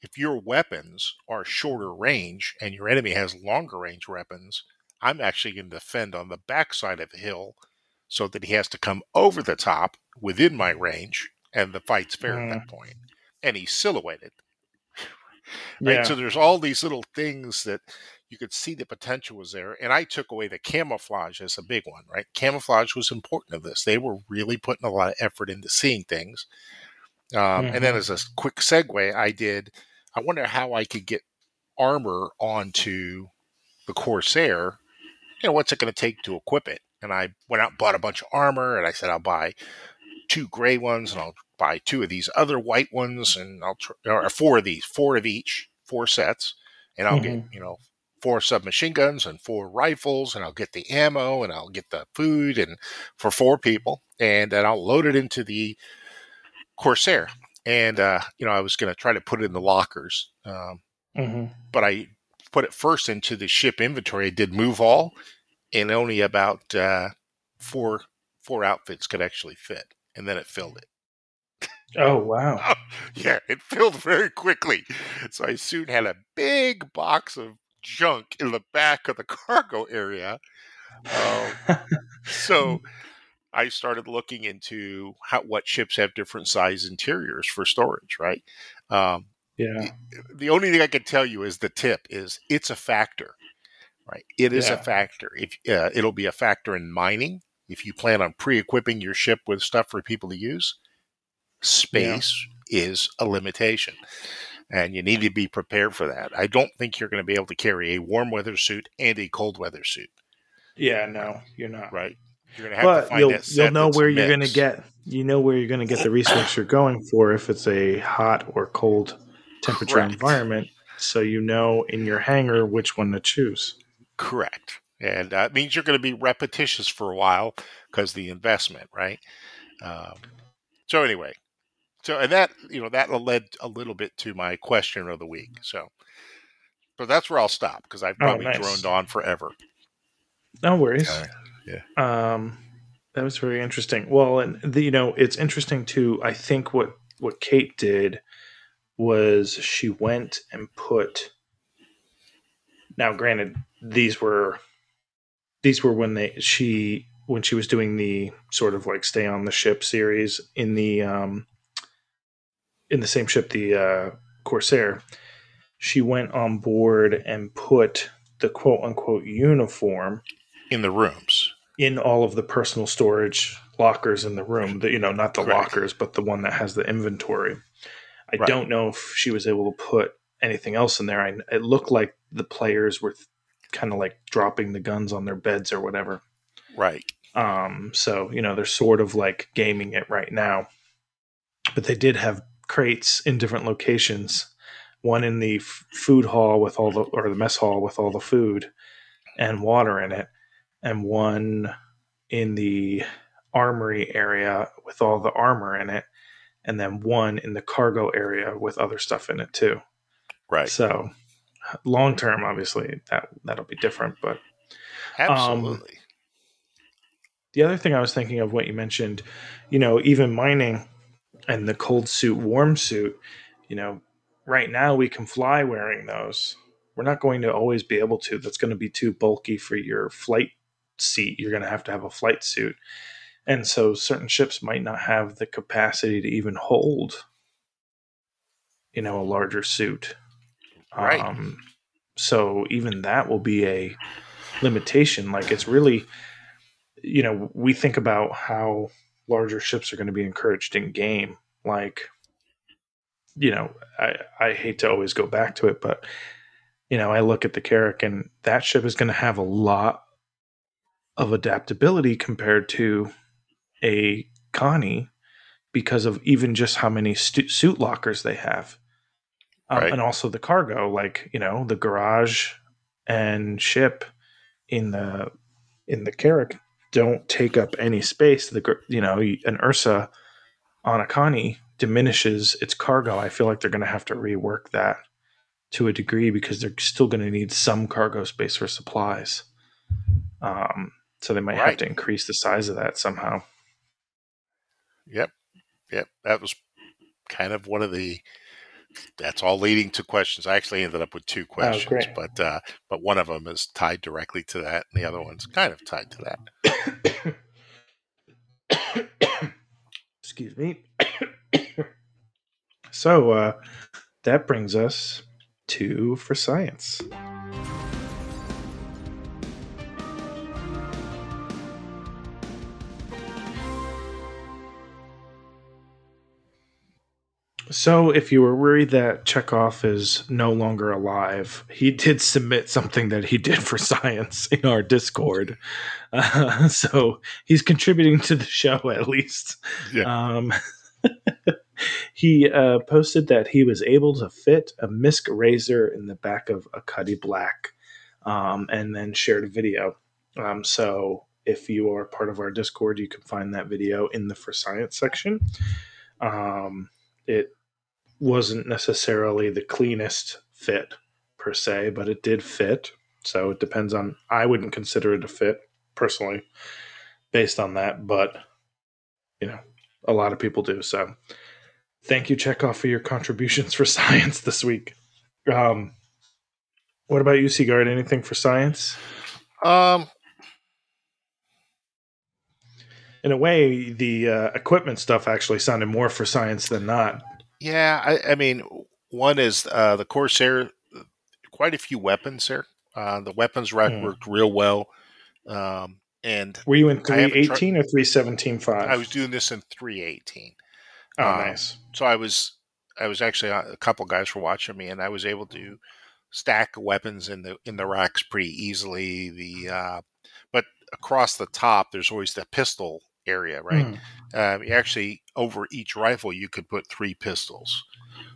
if your weapons are shorter range and your enemy has longer range weapons, I'm actually going to defend on the backside of the hill so that he has to come over the top within my range, and the fight's fair mm. at that point. And he's silhouetted. Right? Yeah. So there's all these little things that you could see the potential was there. And I took away the camouflage as a big one, right? Camouflage was important to this. They were really putting a lot of effort into seeing things. Um, mm-hmm. And then as a quick segue, I did, I wonder how I could get armor onto the Corsair. You know, what's it going to take to equip it? And I went out and bought a bunch of armor, and I said, I'll buy two gray ones, and I'll buy two of these other white ones, and I'll, tr- or four of these, four of each, four sets, and I'll mm-hmm. get, you know, four submachine guns and four rifles, and I'll get the ammo, and I'll get the food, and for four people, and then I'll load it into the Corsair. And, uh, you know, I was going to try to put it in the lockers, um, mm-hmm. but I put it first into the ship inventory. I did move all, and only about uh, four four outfits could actually fit, and then it filled it. Oh, wow. Oh, yeah, it filled very quickly. So I soon had a big box of junk in the back of the cargo area. Um, so I started looking into how, what ships have different size interiors for storage, right? Um, yeah. The, the only thing I can tell you is the tip is it's a factor, right? It is yeah. a factor. If uh, it'll be a factor in mining. If you plan on pre-equipping your ship with stuff for people to use, space yeah. is a limitation, and you need to be prepared for that. I don't think you're going to be able to carry a warm weather suit and a cold weather suit. Yeah, no, you're not. Right. You're going to have but to find you'll, that set you'll know where mixed. You're going to get. You know where you're going to get the resource you're going for if it's a hot or cold temperature Correct. Environment. So you know in your hangar which one to choose. Correct. And uh, it means you're going to be repetitious for a while because the investment, right? Um, so anyway, so and that, you know, that led a little bit to my question of the week. So, but that's where I'll stop because I've probably oh, nice. droned on forever. No worries. Uh, yeah. Um, that was very interesting. Well, and the, you know, it's interesting too. I think what what Kate did was she went and put. Now, granted, these were. These were when they she when she was doing the sort of like stay on the ship series in the um, in the same ship, the uh, Corsair. She went on board and put the quote unquote uniform in the rooms, in all of the personal storage lockers in the room. That you know, not the Correct. Lockers, but the one that has the inventory. I right. don't know if she was able to put anything else in there. I, it looked like the players were. Th- kind of like dropping the guns on their beds or whatever. Right. Um, so, you know, they're sort of like gaming it right now, but they did have crates in different locations, one in the f- food hall with all the, or the mess hall with all the food and water in it. And one in the armory area with all the armor in it. And then one in the cargo area with other stuff in it too. Right. So, long term, obviously, that, that'll be different. But absolutely. Um, The other thing I was thinking of, what you mentioned, you know, even mining and the cold suit, warm suit, you know, right now we can fly wearing those. We're not going to always be able to. That's going to be too bulky for your flight seat. You're going to have to have a flight suit. And so certain ships might not have the capacity to even hold, you know, a larger suit. Right. Um, so even that will be a limitation. Like, it's really, you know, we think about how larger ships are going to be encouraged in game. Like, you know, I, I hate to always go back to it, but, you know, I look at the Carrick and that ship is going to have a lot of adaptability compared to a Connie because of even just how many stu- suit lockers they have. Um, right. And also the cargo, like, you know, the garage and ship in the in the Carrick don't take up any space. The you know, an Ursa on a Connie diminishes its cargo. I feel like they're going to have to rework that to a degree because they're still going to need some cargo space for supplies. Um, so they might right. have to increase the size of that somehow. Yep. Yep. That was kind of one of the... That's all leading to questions. I actually ended up with two questions, oh, but uh, but one of them is tied directly to that, and the other one's kind of tied to that. Excuse me. So uh, that brings us to For Science. So if you were worried that Chekov is no longer alive, he did submit something that he did for science in our Discord. Uh, so he's contributing to the show, at least. Yeah. Um, he uh, posted that he was able to fit a misc razor in the back of a Cuddy Black, um, and then shared a video. Um, so if you are part of our Discord, you can find that video in the For Science section. Um, it wasn't necessarily the cleanest fit per se, but it did fit. So it depends on, I wouldn't consider it a fit personally based on that, but you know, a lot of people do. So thank you, Chekov, for your contributions for science this week. Um, what about you, Sigard? Anything for science? Um, In a way, the uh, equipment stuff actually sounded more for science than not. Yeah, I, I mean, one is uh, the Corsair, quite a few weapons there. Uh, the weapons rack mm. worked real well. Um, and were you in three eighteen tri- or three seventeen point five? I was doing this in three eighteen. Oh, um, nice. So I was I was actually, a couple guys were watching me, and I was able to stack weapons in the in the racks pretty easily. The uh, But across the top, there's always the pistol area, right? Mm. Um, you actually, over each rifle, you could put three pistols.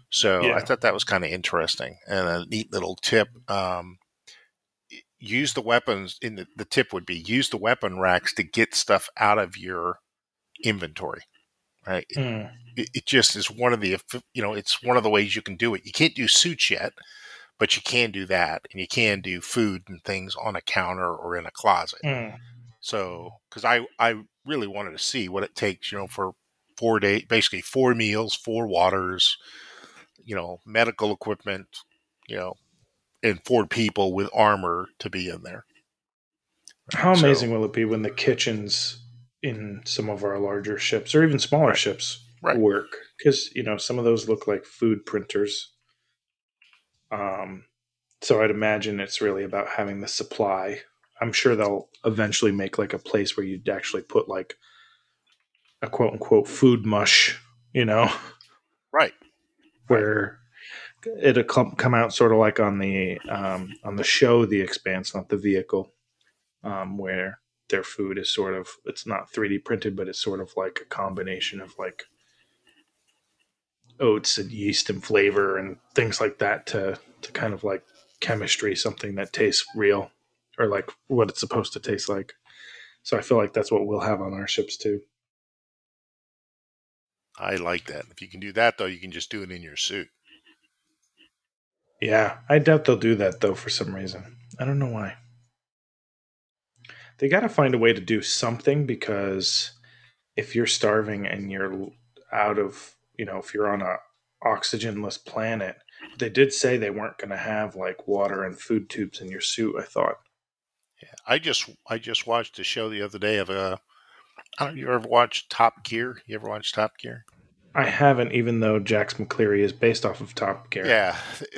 So yeah. I thought that was kind of interesting and a neat little tip. Um, use the weapons in the, the tip would be use the weapon racks to get stuff out of your inventory, right? Mm. It, it just is one of the, you know, it's one of the ways you can do it. You can't do suits yet, but you can do that, and you can do food and things on a counter or in a closet. Mm. So, because I, I really wanted to see what it takes, you know, for four days, basically four meals, four waters, you know, medical equipment, you know, and four people with armor to be in there. How so, amazing will it be when the kitchens in some of our larger ships or even smaller right. ships right. work? Because, you know, some of those look like food printers. Um, so I'd imagine it's really about having the supply. I'm sure they'll eventually make like a place where you'd actually put like a quote unquote food mush, you know, right. Where it'll come out sort of like on the, um, on the show, The Expanse, not the vehicle, um, where their food is sort of, it's not three D printed, but it's sort of like a combination of like oats and yeast and flavor and things like that to, to kind of like chemistry, something that tastes real or like what it's supposed to taste like. So I feel like that's what we'll have on our ships too. I like that. If you can do that though, you can just do it in your suit. Yeah. I doubt they'll do that though, for some reason. I don't know why. they got to find a way to do something, because if you're starving and you're out of, you know, if you're on a oxygenless planet, they did say they weren't going to have like water and food tubes in your suit. I thought. Yeah, I just I just watched a show the other day of a. I don't. You ever watched Top Gear? You ever watched Top Gear? I haven't, even though Jax McCleary is based off of Top Gear. Yeah,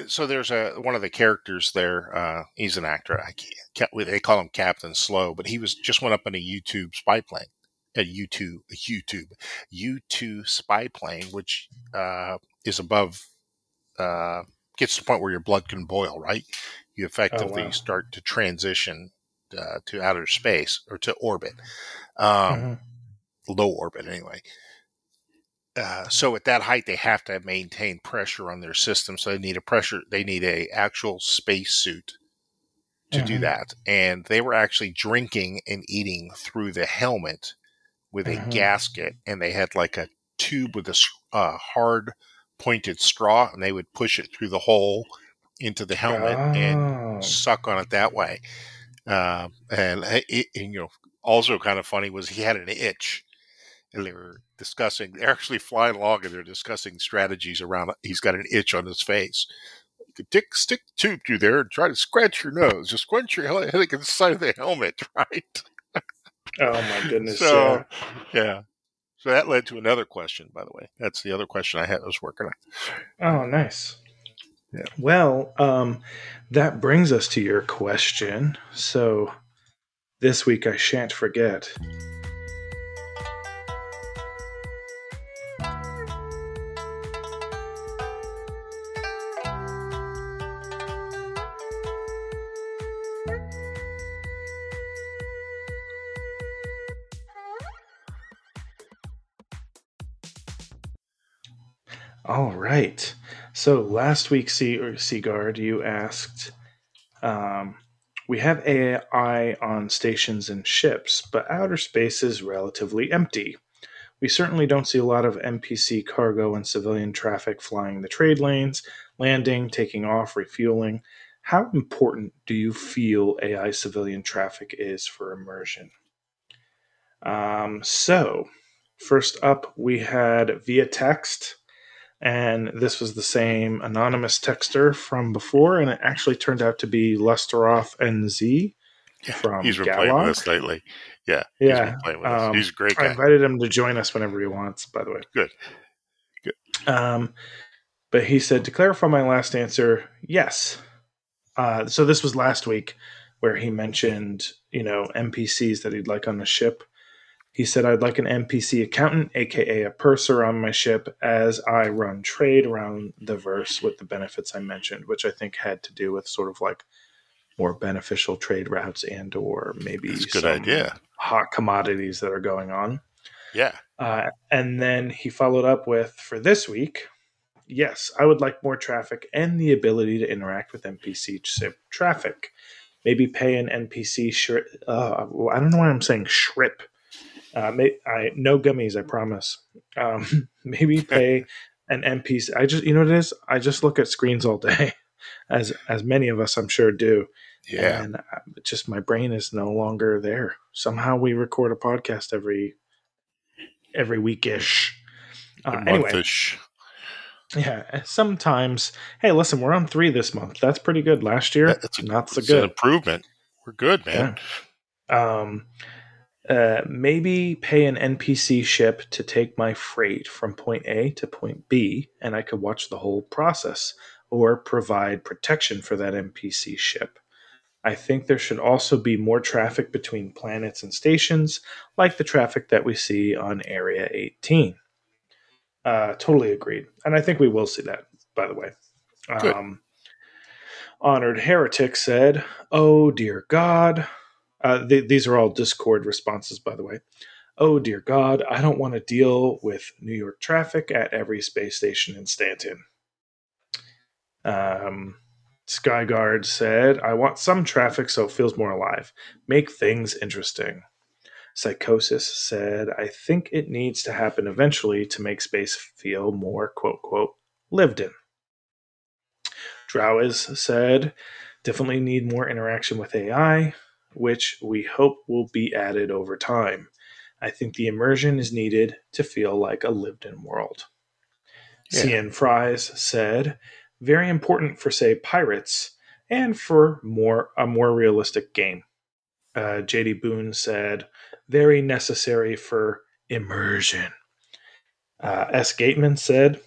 so there's a one of the characters there. Uh, he's an actor. I can't, they call him Captain Slow, but he was just went up in a U two spy plane, a U two, a YouTube, U two spy plane, which uh, is above, uh, gets to the point where your blood can boil. Right, you effectively oh, wow. start to transition uh, to outer space or to orbit, um, mm-hmm. low orbit anyway. Uh, so at that height, they have to maintain pressure on their system. So they need a pressure. They need a actual space suit to mm-hmm. do that. And they were actually drinking and eating through the helmet with mm-hmm. a gasket. And they had like a tube with a uh, hard pointed straw, and they would push it through the hole into the helmet oh. and suck on it that way. Uh, and, it, and, you know, also kind of funny was he had an itch. And they were discussing, they're actually flying along and they're discussing strategies around, he's got an itch on his face. You could stick, stick the tube through there and try to scratch your nose. Just scrunch your head against the side of the helmet, right? Oh, my goodness. So, yeah. yeah. So that led to another question, by the way. That's the other question I had I was working on. Oh, nice. Yeah. Well, um, that brings us to your question. So this week I shan't forget. All right. So last week, Sigard, you asked, um, we have A I on stations and ships, but outer space is relatively empty. We certainly don't see a lot of N P C cargo and civilian traffic flying the trade lanes, landing, taking off, refueling. How important do you feel A I civilian traffic is for immersion? Um, so first up, we had via text. And this was the same anonymous texter from before, and it actually turned out to be Lesteroth N Z yeah, from He's been Gatlok. playing with us lately. Yeah, yeah. He's been playing with um, us. He's a great guy. I invited him to join us whenever he wants, by the way. Good. Good. Um, but he said, to clarify my last answer, yes. Uh, so this was last week where he mentioned, you know, N P Cs that he'd like on the ship. He said, I'd like an N P C accountant, a k a a purser, on my ship as I run trade around the verse with the benefits I mentioned, which I think had to do with sort of like more beneficial trade routes and or maybe That's a good some idea. hot commodities that are going on. Yeah. Uh, and then he followed up with, for this week, yes, I would like more traffic and the ability to interact with N P C traffic. Maybe pay an N P C shri- uh, I don't know why I'm saying shrip. Uh, may, I no gummies, I promise. Um, maybe pay an N P C. I just, you know what it is? I just look at screens all day, as as many of us, I'm sure, do. Yeah. And I, just my brain is no longer there. Somehow we record a podcast every every weekish. Uh, anyway. Yeah. Sometimes, hey, listen, we're on three this month. That's pretty good. Last year, that's a, not so it's good. An improvement. We're good, man. Yeah. Um. Uh, maybe pay an N P C ship to take my freight from point A to point B, and I could watch the whole process, or provide protection for that N P C ship. I think there should also be more traffic between planets and stations, like the traffic that we see on Area eighteen. Uh, totally agreed. And I think we will see that, by the way. Good. Um, Honored Heretic said, oh, dear God. Uh, th- these are all Discord responses, by the way. Oh, dear God, I don't want to deal with New York traffic at every space station in Stanton. Um, Skyguard said, I want some traffic so it feels more alive. Make things interesting. Psychosis said, I think it needs to happen eventually to make space feel more, quote, quote, lived in. Drowiz said, definitely need more interaction with A I. which we hope will be added over time. I think the immersion is needed to feel like a lived-in world. Yeah. C N Fries said, very important for, say, Pirates, and for more a more realistic game. Uh, J D Boone said, very necessary for immersion. Uh, S. Gateman said,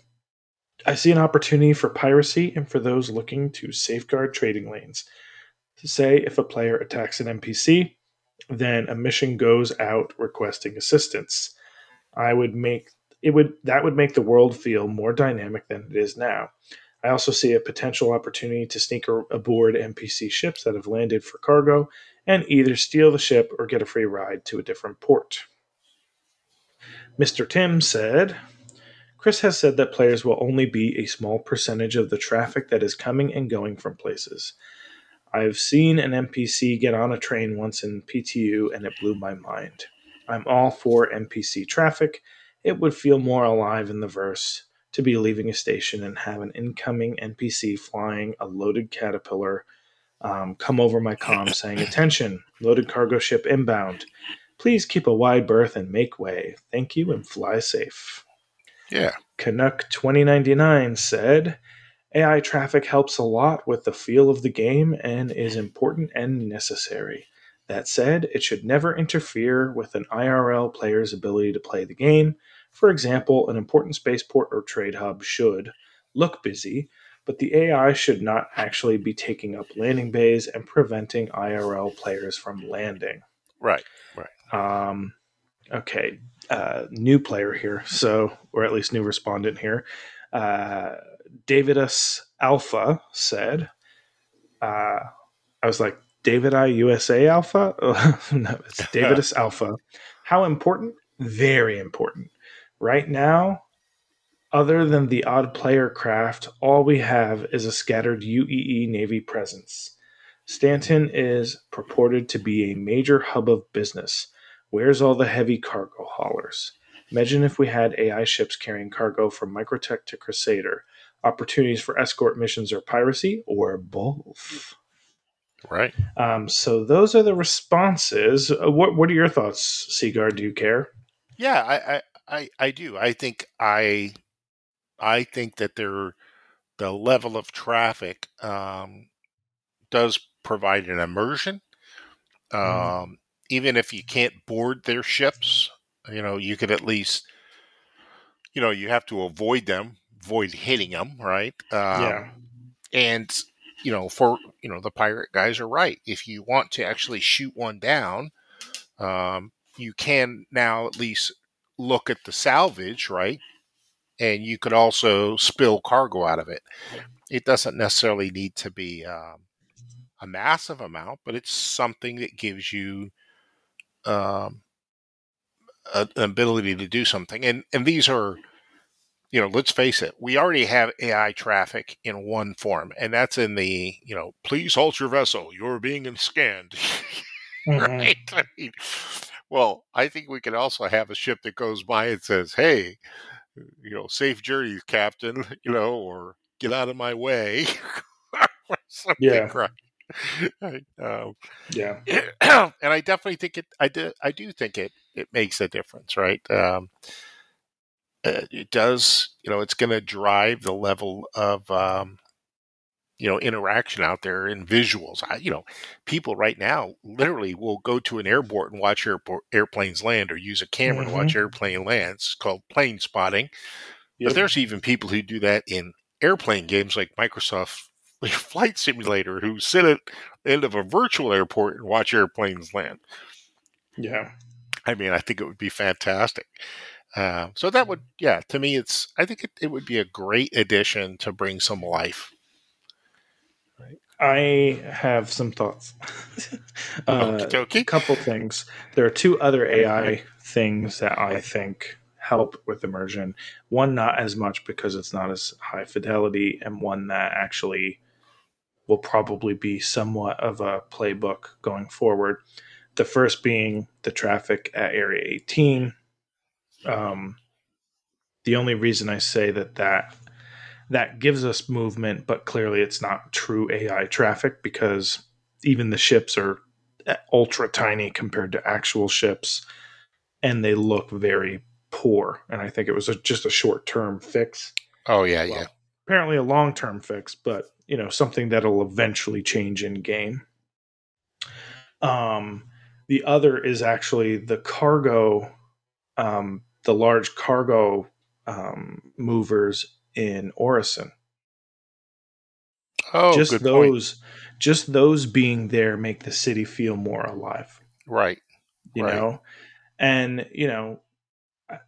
I see an opportunity for piracy and for those looking to safeguard trading lanes. To say if a player attacks an N P C, then a mission goes out requesting assistance. I would make it would that would make the world feel more dynamic than it is now. I also see a potential opportunity to sneak aboard N P C ships that have landed for cargo and either steal the ship or get a free ride to a different port. Mister Tim said, Chris has said that players will only be a small percentage of the traffic that is coming and going from places. I've seen an N P C get on a train once in P T U, and it blew my mind. I'm all for N P C traffic. It would feel more alive in the verse to be leaving a station and have an incoming N P C flying a loaded caterpillar um, come over my comm saying, attention, loaded cargo ship inbound. Please keep a wide berth and make way. Thank you and fly safe. Yeah. Canuck twenty ninety-nine said, A I traffic helps a lot with the feel of the game and is important and necessary. That said, it should never interfere with an I R L player's ability to play the game. For example, an important spaceport or trade hub should look busy, but the A I should not actually be taking up landing bays and preventing I R L players from landing. Right, right. Um, okay. Uh, new player here, so or at least new respondent here. Uh, Davidus Alpha said, uh, I was like, Davidus U S A Alpha? No, it's Davidus Alpha. How important? Very important. Right now, other than the odd player craft, all we have is a scattered U E E Navy presence. Stanton is purported to be a major hub of business. Where's all the heavy cargo haulers? Imagine if we had A I ships carrying cargo from Microtech to Crusader. Opportunities for escort missions or piracy, or both. Right. Um, so those are the responses. What What are your thoughts, Sigard? Do you care? Yeah, I, I, I, I do. I think I, I think that there, the level of traffic um, does provide an immersion. Um, mm. Even if you can't board their ships, you know, you could at least, you know, you have to avoid them, avoid hitting them, right? Um, yeah. And, you know, for, you know, the pirate guys are right. If you want to actually shoot one down, um, you can now at least look at the salvage, right? And you could also spill cargo out of it. It doesn't necessarily need to be um, a massive amount, but it's something that gives you Um, a, an ability to do something. And and these are, you know, let's face it, we already have A I traffic in one form, and that's in the, you know, please halt your vessel, you're being scanned. Mm-hmm. Right? I mean, well, I think we could also have a ship that goes by and says, hey, you know, safe journey, Captain, you know, or get out of my way. Or something, yeah. Right? Right. Um, yeah, and I definitely think it. I do. I do think it. It makes a difference, right? Um, uh, it does. You know, it's going to drive the level of um, you know, interaction out there in visuals. I, you know, people right now literally will go to an airport and watch airport, airplanes land, or use a camera mm-hmm. to watch airplane lands. It's called plane spotting. Yep. But there's even people who do that in airplane games like Microsoft Flight Simulator, who sit at the end of a virtual airport and watch airplanes land. Yeah. I mean, I think it would be fantastic. Uh, so that would, yeah, to me, it's, I think it, it would be a great addition to bring some life. Right. I have some thoughts. uh, a couple things. There are two other A I things that I think help with immersion. One, not as much because it's not as high fidelity, and one that actually will probably be somewhat of a playbook going forward. The first being the traffic at Area eighteen. Um, the only reason I say that, that that gives us movement, but clearly it's not true A I traffic, because even the ships are ultra tiny compared to actual ships, and they look very poor. And I think it was a, just a short-term fix. Oh, yeah, well, yeah. Apparently a long-term fix, but, you know, something that'll eventually change in-game. Um, the other is actually the cargo, um, the large cargo um, movers in Orison. Oh, just good those, point. Just those being there make the city feel more alive. Right. You right. know? And, you know,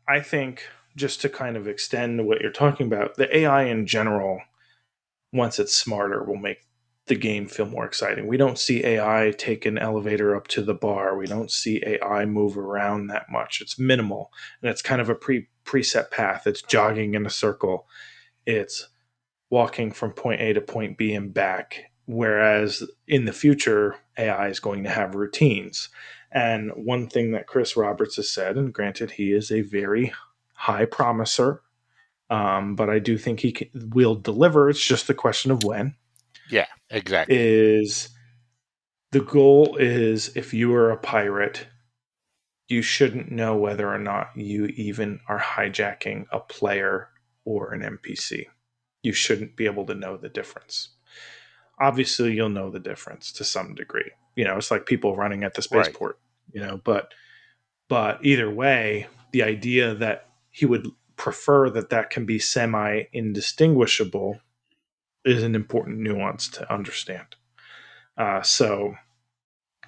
I think just to kind of extend what you're talking about, the A I in general, once it's smarter, will make the game feel more exciting. We don't see A I take an elevator up to the bar. We don't see A I move around that much. It's minimal, and it's kind of a pre preset path. It's jogging in a circle. It's walking from point A to point B and back, whereas in the future, A I is going to have routines. And one thing that Chris Roberts has said, and granted, he is a very high promiser, um, but I do think he can, will deliver. It's just a question of when. Yeah, exactly. Is the goal is if you are a pirate, you shouldn't know whether or not you even are hijacking a player or an N P C. You shouldn't be able to know the difference. Obviously, you'll know the difference to some degree. You know, it's like people running at the spaceport, right. you know, but, but either way, the idea that he would prefer that that can be semi indistinguishable is an important nuance to understand. Uh, so,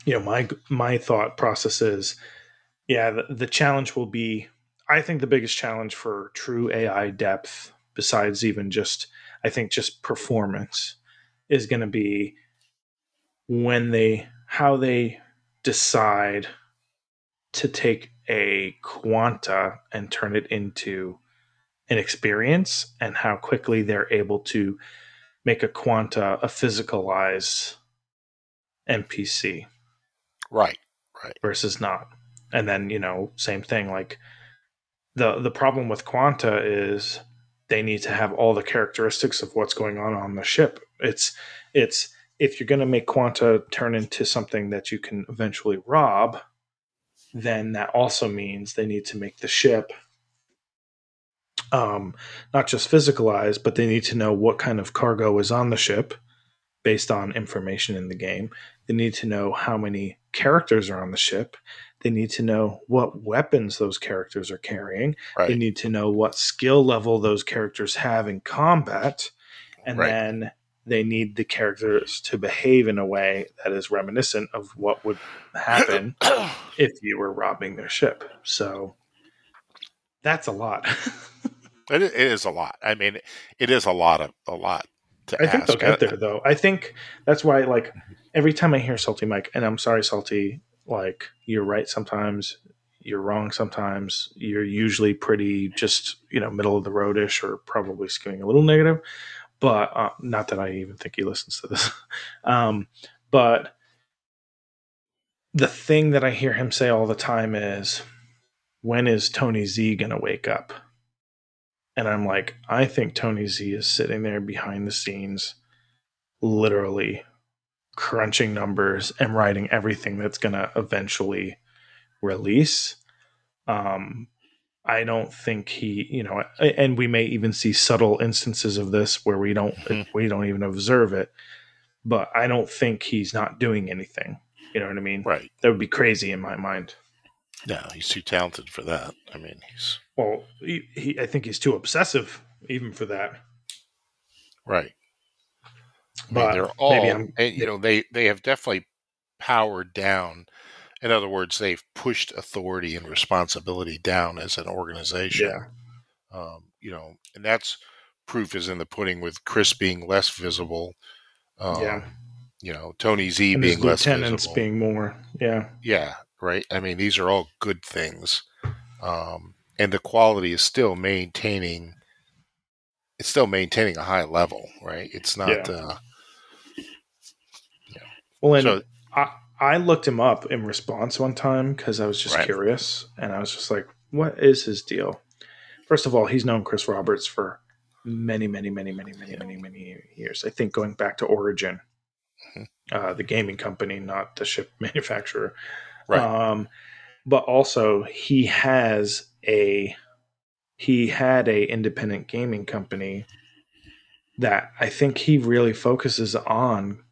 you know, my, my thought process is, yeah, the, the challenge will be, I think the biggest challenge for true A I depth, besides even just, I think just performance, is going to be when they, how they decide to take a quanta and turn it into an experience, and how quickly they're able to make a quanta a physicalized N P C. Right, right. Versus not. And then, you know, same thing. Like the the problem with quanta is they need to have all the characteristics of what's going on on the ship. It's it's if you're going to make quanta turn into something that you can eventually rob, then that also means they need to make the ship um, not just physicalized, but they need to know what kind of cargo is on the ship based on information in the game. They need to know how many characters are on the ship. They need to know what weapons those characters are carrying. Right. They need to know what skill level those characters have in combat. And right. then they need the characters to behave in a way that is reminiscent of what would happen if you were robbing their ship. So that's a lot. It is a lot. I mean, it is a lot of a lot. To I ask. think they'll get there, though. I think that's why, like, every time I hear Salty Mike, and I'm sorry, Salty, like, you're right sometimes, you're wrong sometimes, you're usually pretty just, you know, middle of the roadish, or probably skewing a little negative. But uh, not that I even think he listens to this. Um, but the thing that I hear him say all the time is, when is Tony Z going to wake up? And I'm like, I think Tony Z is sitting there behind the scenes, literally crunching numbers and writing everything that's going to eventually release. Um, I don't think he, you know, and we may even see subtle instances of this where we don't, mm-hmm. we don't even observe it, but I don't think he's not doing anything. You know what I mean? Right. That would be crazy in my mind. No, he's too talented for that. I mean, he's, well, he, he, I think he's too obsessive even for that. Right. But I mean, they're all, maybe I'm, they, you know, they, they have definitely powered down. In other words, they've pushed authority and responsibility down as an organization. Yeah. Um, you know, and that's proof is in the pudding with Chris being less visible. Um, yeah. You know, Tony Z and being less visible. Lieutenants being more. Yeah. Yeah. Right. I mean, these are all good things. Um, and the quality is still maintaining. It's still maintaining a high level, right? It's not. Yeah. Uh, yeah. Well, and so, I. I looked him up in response one time because I was just right. curious, and I was just like, what is his deal? First of all, he's known Chris Roberts for many, many, many, many, many, many, many years. I think going back to Origin, uh, the gaming company, not the ship manufacturer. Right. Um, but also he has a, he had a independent gaming company that I think he really focuses on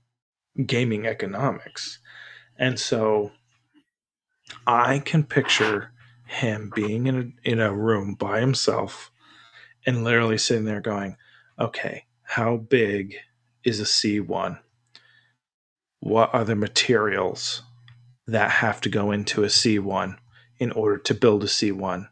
gaming economics. And so I can picture him being in a, in a room by himself and literally sitting there going, okay, how big is a C one? What are the materials that have to go into a C one in order to build a C one?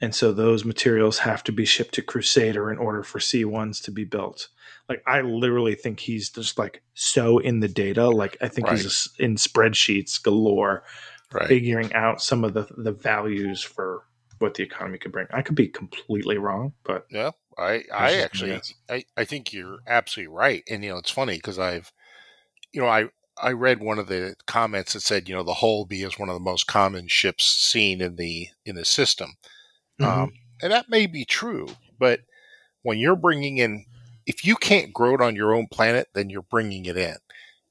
And so those materials have to be shipped to Crusader in order for C ones to be built. Like, I literally think he's just like so in the data. Like, I think right. he's in spreadsheets galore, right. figuring out some of the, the values for what the economy could bring. I could be completely wrong, but yeah, I, I actually, I, I think you're absolutely right. And, you know, it's funny because I've, you know, I, I read one of the comments that said, you know, the Holby is one of the most common ships seen in the, in the system. Mm-hmm. Um, and that may be true, but when you're bringing in, if you can't grow it on your own planet, then you're bringing it in.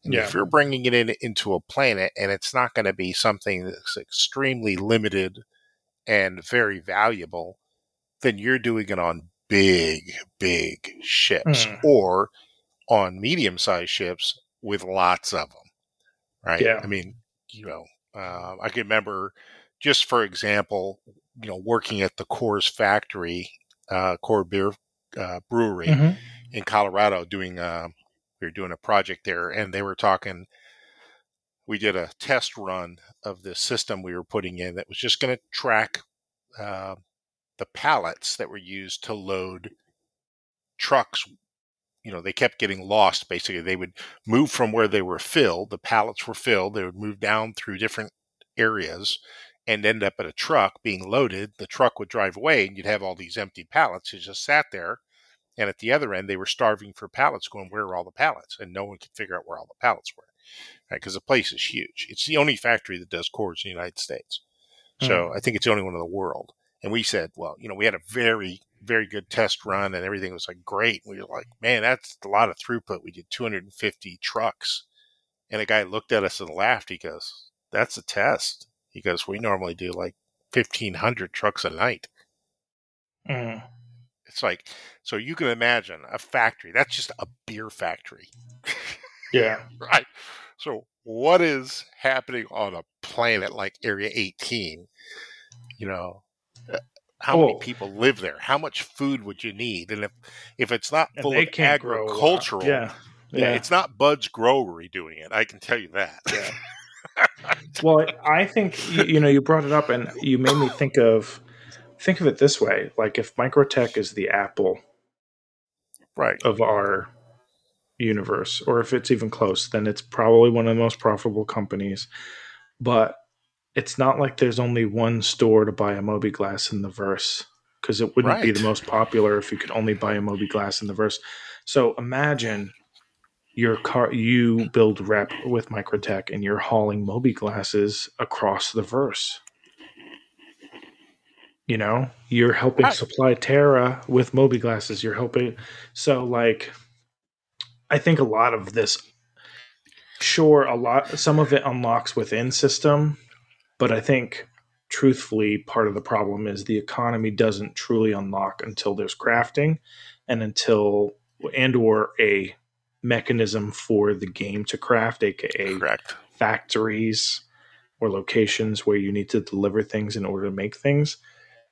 And yeah. if you're bringing it in into a planet and it's not going to be something that's extremely limited and very valuable, then you're doing it on big, big ships mm. or on medium-sized ships with lots of them. Right. Yeah. I mean, you know, uh, I can remember just for example, you know, working at the Coors factory, uh, Coors beer uh, brewery mm-hmm. in Colorado, doing uh, we were doing a project there, and they were talking. We did a test run of this system we were putting in that was just going to track uh, the pallets that were used to load trucks. You know, they kept getting lost. Basically, they would move from where they were filled. The pallets were filled. They would move down through different areas and end up at a truck being loaded. The truck would drive away and you'd have all these empty pallets. It just sat there. And at the other end, they were starving for pallets, going, where are all the pallets? And no one could figure out where all the pallets were. Right? Because the place is huge. It's the only factory that does cores in the United States. So mm-hmm. I think it's the only one in the world. And we said, well, you know, we had a very, very good test run and everything was like great. And we were like, man, that's a lot of throughput. We did two hundred fifty trucks. And a guy looked at us and laughed. He goes, that's a test. He goes, we normally do like fifteen hundred trucks a night. Mm. It's like, so you can imagine a factory. That's just a beer factory. Yeah. Right. So what is happening on a planet like Area eighteen? You know, how oh. many people live there? How much food would you need? And if, if it's not full of agricultural, yeah. Yeah. yeah, it's not Bud's Growery doing it. I can tell you that. Yeah. Well, I think, you, you know, you brought it up and you made me think of, think of it this way. Like if Microtech is the Apple right. of our universe, or if it's even close, then it's probably one of the most profitable companies. But it's not like there's only one store to buy a Moby Glass in the verse, because it wouldn't right. be the most popular if you could only buy a Moby Glass in the verse. So imagine your car, you build rep with Microtech and you're hauling Moby Glasses across the verse. You know, you're helping right. supply Terra with Moby Glasses. You're helping. So like, I think a lot of this, sure, a lot, some of it unlocks within system, but I think truthfully, part of the problem is the economy doesn't truly unlock until there's crafting and until, and or a mechanism for the game to craft, aka Correct. factories or locations where you need to deliver things in order to make things,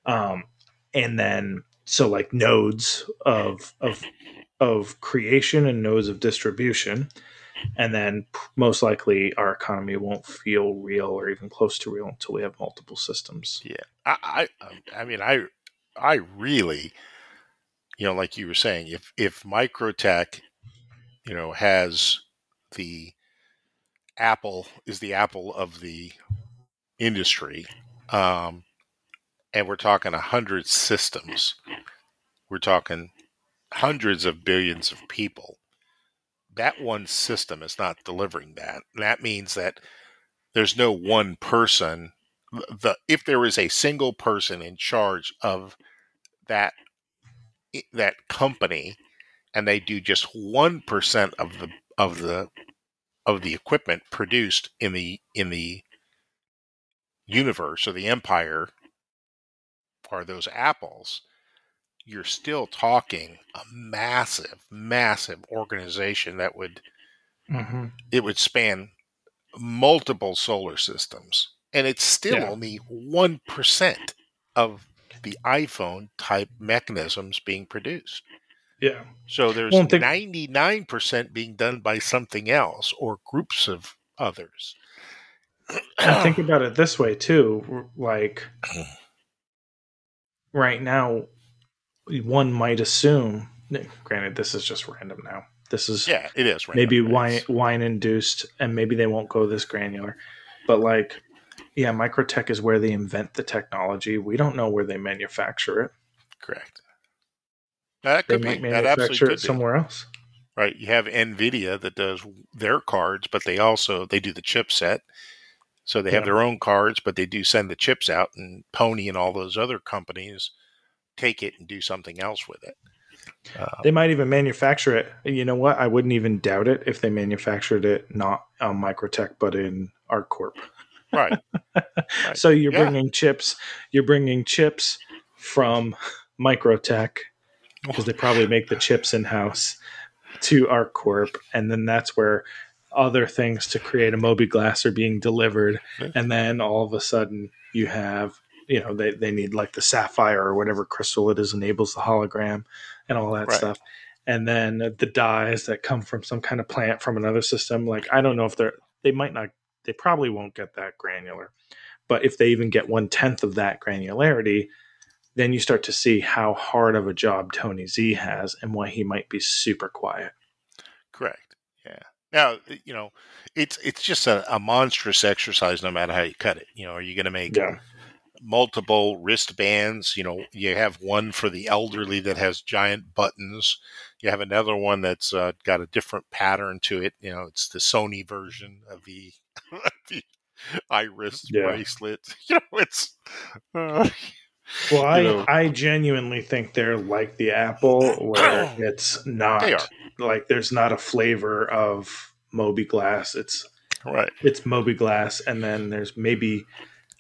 um and then so like nodes of of of creation and nodes of distribution, and then most likely our economy won't feel real or even close to real until we have multiple systems. Yeah, I I, I mean I I really, you know, like you were saying, if if Microtech, you know, has the Apple, is the Apple of the industry. Um, and we're talking a hundred systems. We're talking hundreds of billions of people. That one system is not delivering that. And that means that there's no one person. The if there is a single person in charge of that that company, and they do just one percent of the of the of the equipment produced in the in the universe or the empire are those apples, you're still talking a massive, massive organization that would mm-hmm. it would span multiple solar systems. And it's still yeah. only one percent of the iPhone type mechanisms being produced. Yeah. So there's well, think- ninety-nine percent being done by something else or groups of others. And think about it this way too. Like right now, one might assume, granted, this is just random now. This is yeah, it is random. Maybe wine, wine induced, and maybe they won't go this granular. But like, yeah, Microtech is where they invent the technology. We don't know where they manufacture it. Correct. That could they be, might manufacture that it somewhere be. else. Right. You have Nvidia that does their cards, but they also they do the chipset. So they yeah. have their own cards, but they do send the chips out, and Pony and all those other companies take it and do something else with it. Um, they might even manufacture it. You know what? I wouldn't even doubt it if they manufactured it not on Microtech, but in Art Corp. Right. right. So you're yeah. bringing chips. You're bringing chips from Microtech because they probably make the chips in house to Art Corp, and then that's where other things to create a Moby Glass are being delivered, yeah. and then all of a sudden you have. You know, they, they need like the sapphire or whatever crystal it is enables the hologram and all that right. stuff. And then the dyes that come from some kind of plant from another system. Like, I don't know if they're, they might not, they probably won't get that granular. But if they even get one tenth of that granularity, then you start to see how hard of a job Tony Z has and why he might be super quiet. Correct. Yeah. Now, you know, it's, it's just a, a monstrous exercise no matter how you cut it. You know, are you going to make... Yeah. multiple wristbands? You know, you have one for the elderly that has giant buttons. You have another one that's uh, got a different pattern to it. You know, it's the Sony version of the, the iWrist yeah. bracelet. You know, it's. Uh, well, I know. I genuinely think they're like the Apple, where it's not they are. like there's not a flavor of Moby Glass. It's right. It's Moby Glass, and then there's maybe.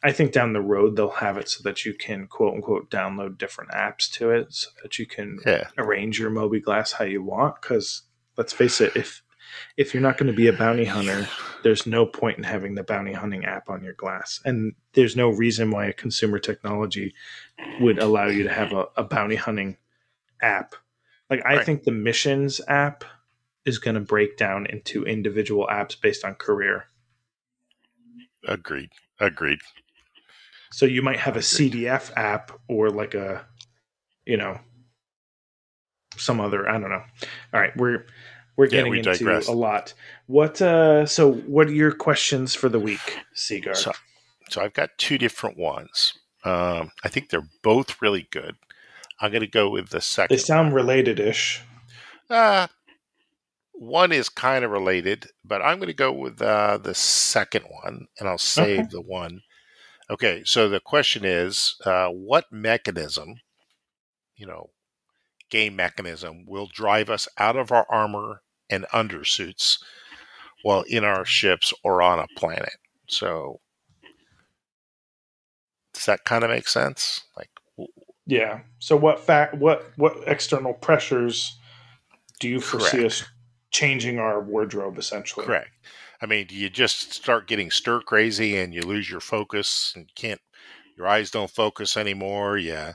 I think down the road they'll have it so that you can quote unquote download different apps to it so that you can yeah. arrange your Moby Glass how you want. Because let's face it, if if you're not going to be a bounty hunter, there's no point in having the bounty hunting app on your glass. And there's no reason why a consumer technology would allow you to have a, a bounty hunting app. Like I right. think the missions app is going to break down into individual apps based on career. Agreed. Agreed. So you might have a C D F app or like a, you know, some other, I don't know. All right. We're, we're getting yeah, we into digress. a lot. What, uh, so what are your questions for the week, Sigard? So, so I've got two different ones. Um, I think they're both really good. I'm going to go with the second. They sound related-ish. Uh, one is kind of related, but I'm going to go with uh, the second one, and I'll save okay. the one. Okay, so the question is, uh, what mechanism, you know, game mechanism, will drive us out of our armor and undersuits while in our ships or on a planet? So, does that kind of make sense? Like, yeah. So, what fact, what what external pressures do you foresee correct. us changing our wardrobe, essentially? Correct. I mean, do you just start getting stir crazy and you lose your focus and you can't, your eyes don't focus anymore? Yeah.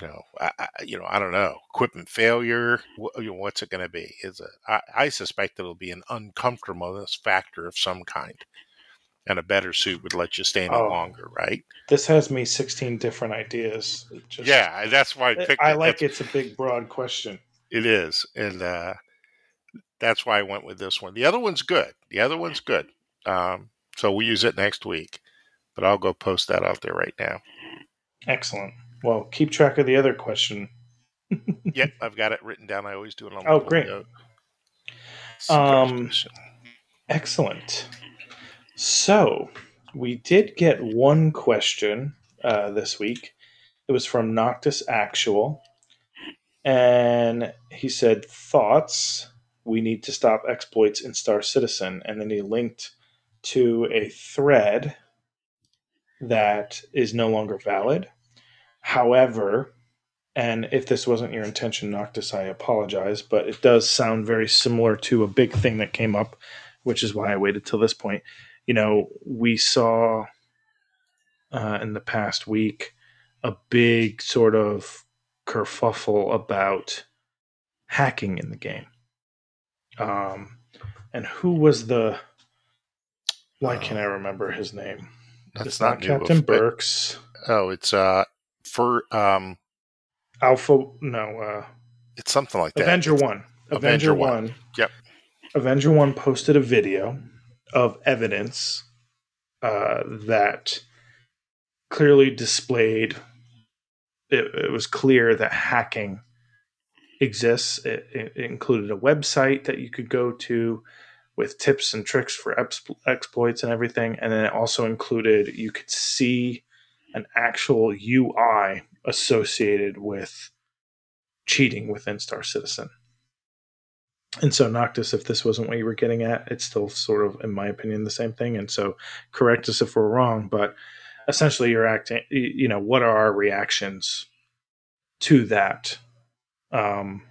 You know, I, I, you know, I don't know. Equipment failure. What, you know, what's it going to be? Is it, I, I suspect it'll be an uncomfortableness factor of some kind, and a better suit would let you stand oh, it longer. Right. This has me sixteen different ideas. Just, yeah. That's why I picked I it. like, that's, it's a big, broad question. It is. And, uh, that's why I went with this one. The other one's good. The other one's good. Um, so we'll use it next week. But I'll go post that out there right now. Excellent. Well, keep track of the other question. Yep, I've got it written down. I always do it on my Oh, great. Um, excellent. So we did get one question uh, this week. It was from Noctis Actual. And he said, thoughts... we need to stop exploits in Star Citizen. And then he linked to a thread that is no longer valid. However, and if this wasn't your intention, Noctis, I apologize, but it does sound very similar to a big thing that came up, which is why I waited till this point. You know, we saw uh, in the past week a big sort of kerfuffle about hacking in the game. Um, and who was the... Why can't I remember his name? That's it's not, not Captain Nuba. Burks. It, oh, it's uh for um Alpha. No, uh, it's something like that. Avenger it's, One. Avenger One. One. Yep. Avenger One posted a video of evidence uh, that clearly displayed. It, it was clear that hacking exists. It, it included a website that you could go to with tips and tricks for exp- exploits and everything. And then it also included, you could see an actual U I associated with cheating within Star Citizen. And so, Noctis, if this wasn't what you were getting at, it's still sort of, in my opinion, the same thing. And so correct us if we're wrong, but essentially you're acting, you know, what are our reactions to that? Um,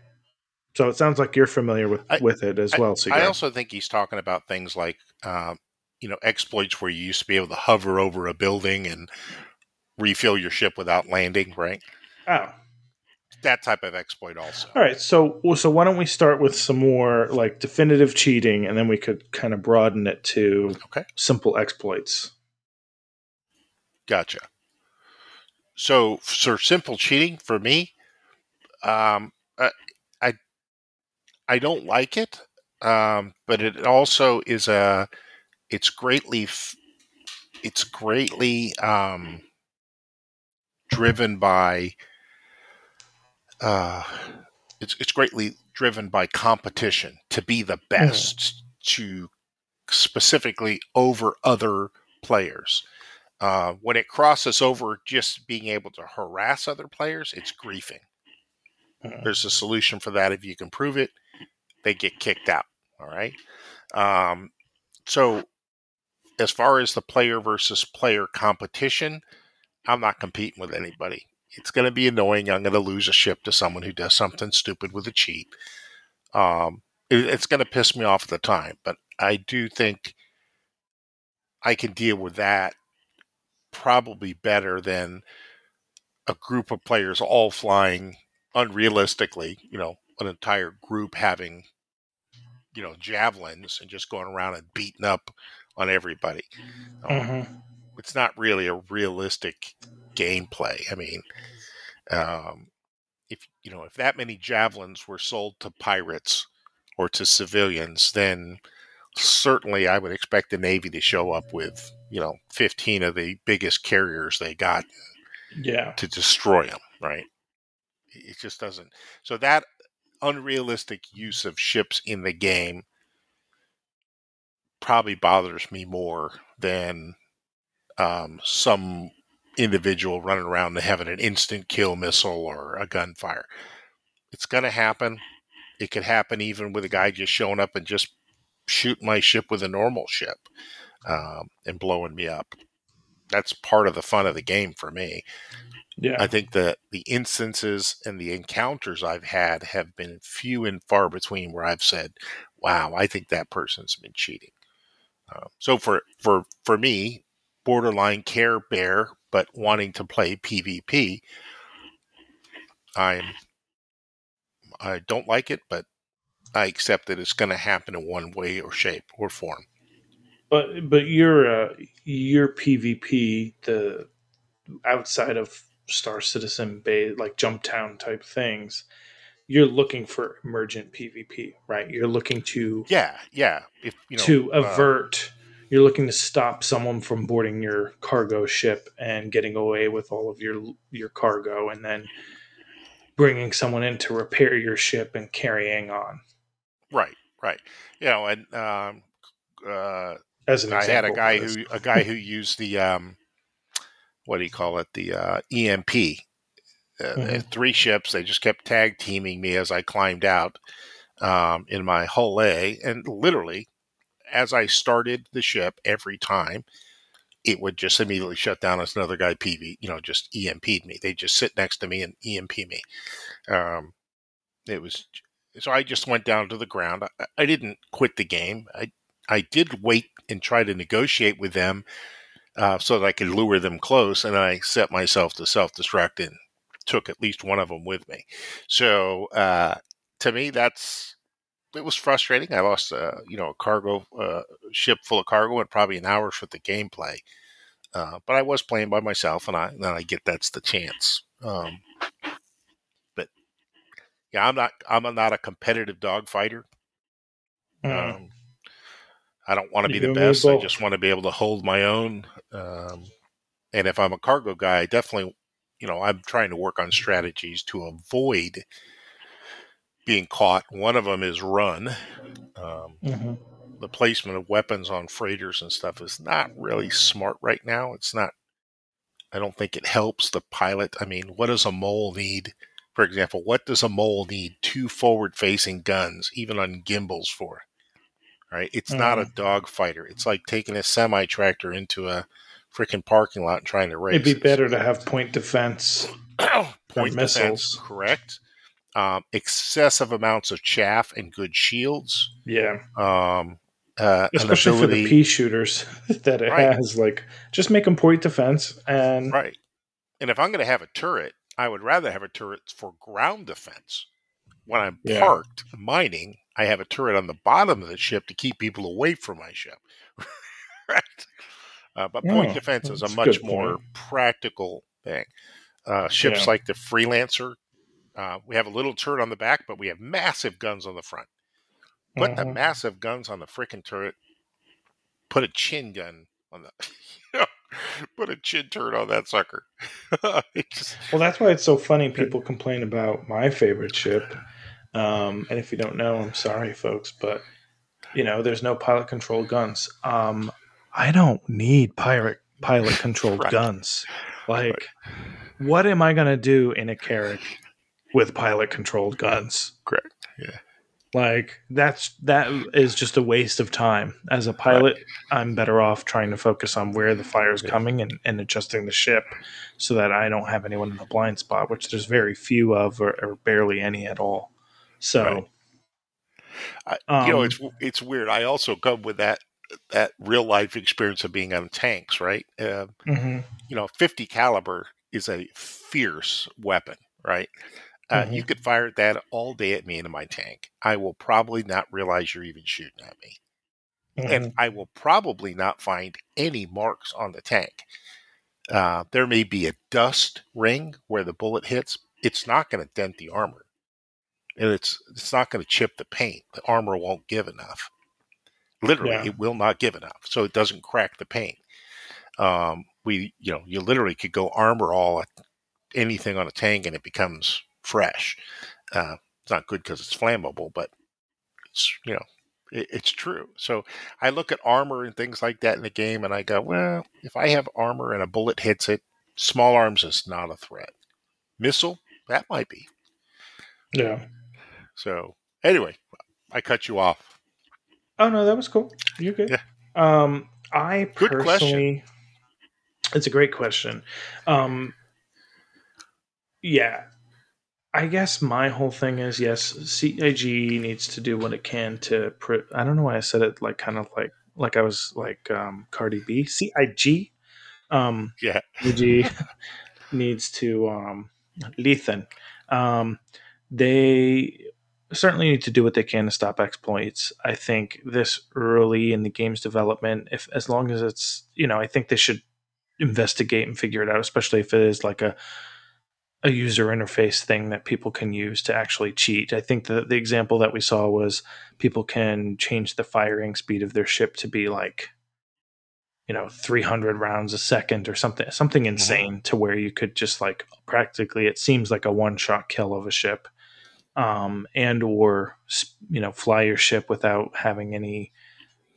So it sounds like you're familiar with, I, with it as I, well. Sigurd. I also think he's talking about things like, uh, you know, exploits where you used to be able to hover over a building and refill your ship without landing, right? Oh. That type of exploit also. All right. So, so why don't we start with some more like definitive cheating, and then we could kind of broaden it to okay. simple exploits. Gotcha. So, so simple cheating for me, um, uh, I don't like it, um, but it also is a. It's greatly, it's greatly um, driven by. Uh, it's it's greatly driven by competition to be the best, mm. to specifically over other players. Uh, when it crosses over, just being able to harass other players, it's griefing. Mm. There's a solution for that if you can prove it. They get kicked out, all right? Um, so as far as the player versus player competition, I'm not competing with anybody. It's going to be annoying. I'm going to lose a ship to someone who does something stupid with a cheat. Um, it, it's going to piss me off at the time, but I do think I can deal with that probably better than a group of players all flying unrealistically, you know, an entire group having, you know, javelins and just going around and beating up on everybody. Mm-hmm. Um, it's not really a realistic gameplay. I mean, um, if, you know, if that many javelins were sold to pirates or to civilians, then certainly I would expect the Navy to show up with, you know, fifteen of the biggest carriers they got yeah. to destroy them. Right. It just doesn't. So that, unrealistic use of ships in the game probably bothers me more than um, some individual running around and having an instant kill missile or a gunfire. It's going to happen. It could happen even with a guy just showing up and just shooting my ship with a normal ship um, and blowing me up. That's part of the fun of the game for me. Yeah. I think the, the instances and the encounters I've had have been few and far between where I've said, wow, I think that person's been cheating. Uh, so for, for, for me, borderline Care Bear, but wanting to play PvP, I'm, I don't like it, but I accept that it's going to happen in one way or shape or form. But, but your, uh, your PvP, the outside of Star Citizen Bay, like Jump Town type things, you're looking for emergent PvP, right? You're looking to yeah yeah if, you know, to avert uh, you're looking to stop someone from boarding your cargo ship and getting away with all of your your cargo, and then bringing someone in to repair your ship and carrying on. Right right You know, and um uh as an I example, had a guy who a guy who used the um what do you call it? The uh, E M P. Uh, mm-hmm. Three ships. They just kept tag teaming me as I climbed out. um, in my hullay, and literally, as I started the ship every time, it would just immediately shut down as another guy P V, you know, just E M P'd me. They'd just sit next to me and E M P me. Um, it was, so I just went down to the ground. I, I didn't quit the game. I, I did wait and try to negotiate with them uh, so that I could lure them close, and I set myself to self-destruct and took at least one of them with me. So uh, to me, that's, it was frustrating. I lost, uh, you know, a cargo uh, ship full of cargo and probably an hour's worth of gameplay. Uh, but I was playing by myself, and I and I get that's the chance. Um, but yeah, I'm not I'm not a competitive dogfighter. Mm. Um, I don't want to be the best. I just want to be able to hold my own. Um, and if I'm a cargo guy, I definitely, you know, I'm trying to work on strategies to avoid being caught. One of them is run. Um, mm-hmm. The placement of weapons on freighters and stuff is not really smart right now. It's not, I don't think it helps the pilot. I mean, what does a mole need? For example, what does a mole need two forward-facing guns, even on gimbals for? Right? It's mm-hmm. not a dogfighter. It's like taking a semi-tractor into a freaking parking lot and trying to race. It'd be better to have point defense. Point missiles. Defense, correct. Um, excessive amounts of chaff and good shields. Yeah. Um, uh, Especially ability, for the pea shooters that it right. has. Like, just make them point defense. And right. And if I'm going to have a turret, I would rather have a turret for ground defense. When I'm yeah. parked mining, I have a turret on the bottom of the ship to keep people away from my ship. Right. Uh, but yeah, point defense is a much more point. practical thing. Uh, ships yeah. like the Freelancer, Uh, we have a little turret on the back, but we have massive guns on the front. Put mm-hmm. the massive guns on the frickin' turret. Put a chin gun on the... You know, put a chin turret on that sucker. Just, well, that's why it's so funny. People complain about my favorite ship. Um, and if you don't know, I'm sorry, folks. But, you know, there's no pilot-controlled guns. Um, I don't need pirate pilot-controlled right. guns. Like, right. what am I going to do in a carriage with pilot-controlled guns? Correct. Yeah. Like, that's that is just a waste of time. As a pilot, right. I'm better off trying to focus on where the fire is yeah. coming and, and adjusting the ship so that I don't have anyone in the blind spot, which there's very few of or, or barely any at all. So, right. I, um, you know, it's it's weird. I also come with that that real-life experience of being on tanks, right? Uh, mm-hmm. You know, fifty caliber is a fierce weapon, right? Uh, mm-hmm. You could fire that all day at me into my tank. I will probably not realize you're even shooting at me. Mm-hmm. And I will probably not find any marks on the tank. Uh, there may be a dust ring where the bullet hits. It's not going to dent the armor. And it's it's not going to chip the paint. The armor won't give enough. Literally, yeah. it will not give enough. So it doesn't crack the paint. Um, we, you know, you literally could go armor all anything on a tank and it becomes fresh. Uh, it's not good because it's flammable, but it's, you know, it, it's true. So I look at armor and things like that in the game, and I go, well, if I have armor and a bullet hits it, small arms is not a threat. Missile, that might be. Yeah. So anyway, I cut you off. Oh no, that was cool. You're good. Yeah. Um, I good personally, question. It's a great question. Um, yeah. I guess my whole thing is, yes, C I G needs to do what it can to... Pre- I don't know why I said it like kind of like like I was like um, Cardi B. C I G? Um, yeah. C I G needs to... Um, Lethan. Um, they certainly need to do what they can to stop exploits. I think this early in the game's development, if as long as it's... You know, I think they should investigate and figure it out, especially if it is like a... a user interface thing that people can use to actually cheat. I think the the example that we saw was people can change the firing speed of their ship to be like, you know, three hundred rounds a second or something, something insane mm-hmm. to where you could just like practically, it seems like a one shot kill of a ship, um, and, or, you know, fly your ship without having any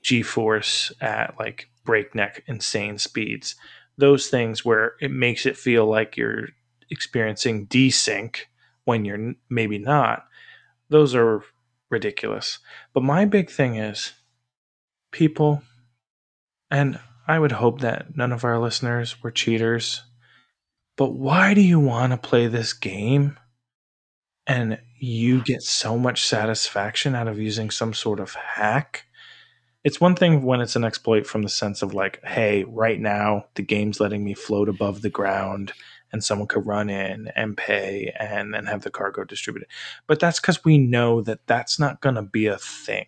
G-force at like breakneck insane speeds. Those things where it makes it feel like you're experiencing desync when you're maybe not, those are ridiculous. But my big thing is, people, and I would hope that none of our listeners were cheaters, but why do you want to play this game and you get so much satisfaction out of using some sort of hack? It's one thing when it's an exploit from the sense of like, hey, right now the game's letting me float above the ground and someone could run in and pay and then have the cargo distributed. But that's because we know that that's not going to be a thing.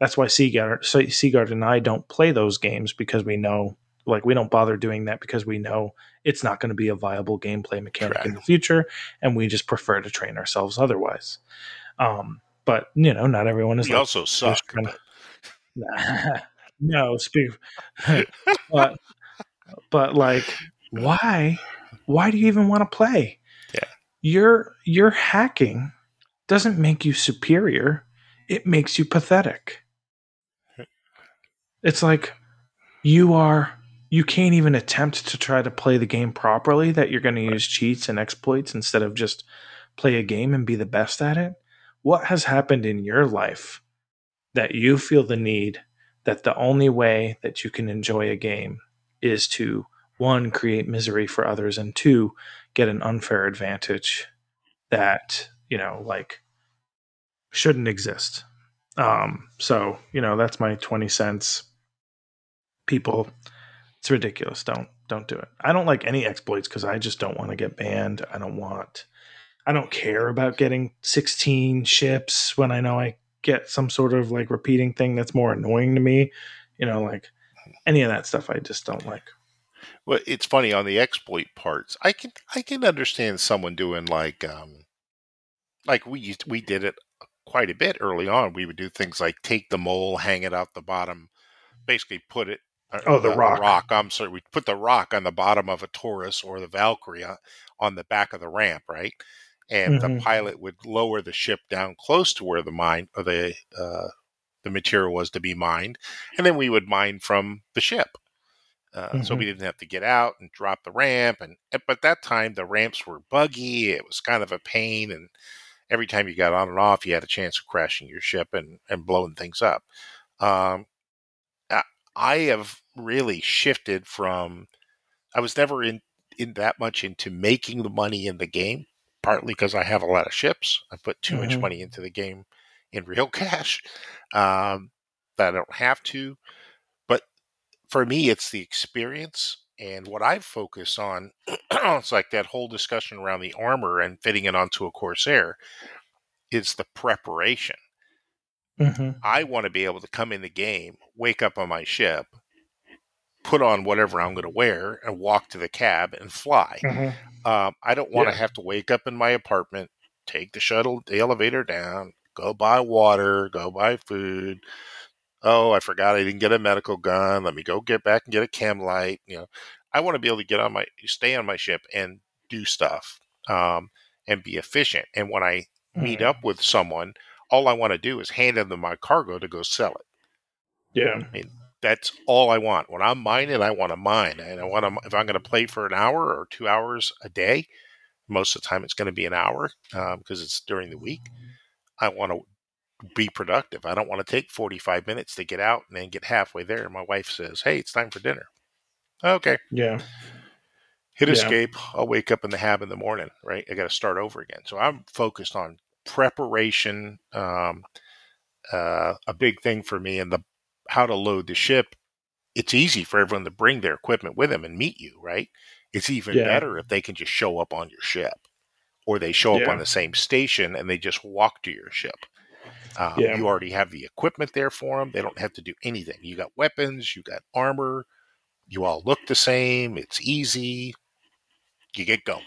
That's why Sigard, Sigard and I don't play those games, because we know, like, we don't bother doing that because we know it's not going to be a viable gameplay mechanic Correct. in the future, and we just prefer to train ourselves otherwise. Um, but, you know, not everyone is... We like, also suck. Kind of, nah, no, speak... but, but, like, why... Why do you even want to play? Yeah. Your your hacking doesn't make you superior. It makes you pathetic. It's like you are you can't even attempt to try to play the game properly, that you're going to use cheats and exploits instead of just play a game and be the best at it. What has happened in your life that you feel the need that the only way that you can enjoy a game is to one, create misery for others, and two, get an unfair advantage that, you know, like, shouldn't exist. Um, so, you know, that's my twenty cents. People, it's ridiculous. Don't, don't do it. I don't like any exploits because I just don't want to get banned. I don't want, I don't care about getting sixteen ships when I know I get some sort of like repeating thing that's more annoying to me. You know, like any of that stuff I just don't like. Well, it's funny on the exploit parts. I can I can understand someone doing like um, like we used we did it quite a bit early on. We would do things like take the mole, hang it out the bottom, basically put it. Oh, the, the rock. The rock. I'm sorry. We put the rock on the bottom of a Taurus or the Valkyrie on the back of the ramp, right? And mm-hmm. the pilot would lower the ship down close to where the mine or the uh, the material was to be mined, and then we would mine from the ship. Uh, mm-hmm. So we didn't have to get out and drop the ramp. And but that time the ramps were buggy. It was kind of a pain. And every time you got on and off, you had a chance of crashing your ship and, and blowing things up. Um, I have really shifted from, I was never in, in that much into making the money in the game, partly because I have a lot of ships. I put too mm-hmm. much money into the game in real cash um, that I don't have to. For me, it's the experience, and what I focus on, it's like that whole discussion around the armor and fitting it onto a Corsair, is the preparation. Mm-hmm. I want to be able to come in the game, wake up on my ship, put on whatever I'm going to wear, and walk to the cab and fly. Mm-hmm. Um, I don't want yeah. to have to wake up in my apartment, take the shuttle, the elevator down, go buy water, go buy food. Oh, I forgot I didn't get a medical gun. Let me go get back and get a chem light. You know, I want to be able to get on my, stay on my ship and do stuff um, and be efficient. And when I mm-hmm. meet up with someone, all I want to do is hand them my cargo to go sell it. Yeah. I mean, that's all I want. When I'm mining, I want to mine. And I want to, if I'm going to play for an hour or two hours a day, most of the time it's going to be an hour because um, it's during the week. I want to be productive. I don't want to take forty-five minutes to get out and then get halfway there. And my wife says, hey, it's time for dinner. Okay. Yeah. Hit yeah. escape. I'll wake up in the hab in the morning, right? I got to start over again. So I'm focused on preparation. Um, uh, a big thing for me and the, how to load the ship. It's easy for everyone to bring their equipment with them and meet you, right? It's even yeah. better if they can just show up on your ship, or they show yeah. up on the same station and they just walk to your ship. Um, yeah. You already have the equipment there for them. They don't have to do anything. You got weapons, you got armor, you all look the same. It's easy. You get going.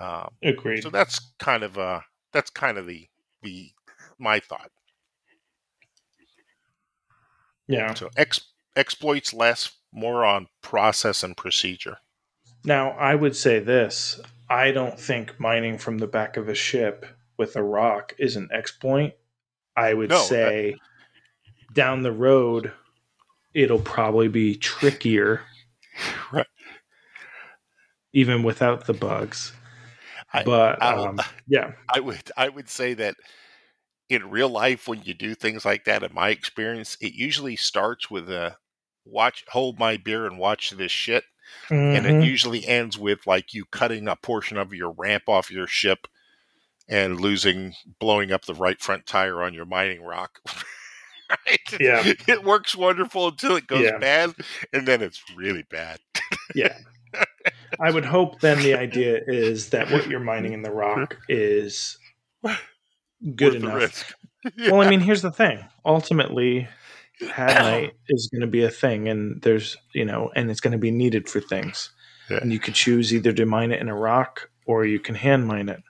Um, Agreed. So that's kind of uh, that's kind of the the my thought. Yeah. So ex- exploits less, more on process and procedure. Now I would say this: I don't think mining from the back of a ship with a rock is an exploit. I would no, say that, down the road, it'll probably be trickier, right. even without the bugs. I, but um, yeah, I would I would say that in real life, when you do things like that, in my experience, it usually starts with a watch, hold my beer and watch this shit. Mm-hmm. And it usually ends with like you cutting a portion of your ramp off your ship and losing, blowing up the right front tire on your mining rock. Right? Yeah. It works wonderful until it goes yeah. bad, and then it's really bad. Yeah. I would hope then the idea is that what you're mining in the rock is good worth enough. Yeah. Well, I mean, here's the thing. Ultimately, Hadnite is going to be a thing, and there's, you know, and it's going to be needed for things. Yeah. And you could choose either to mine it in a rock or you can hand mine it.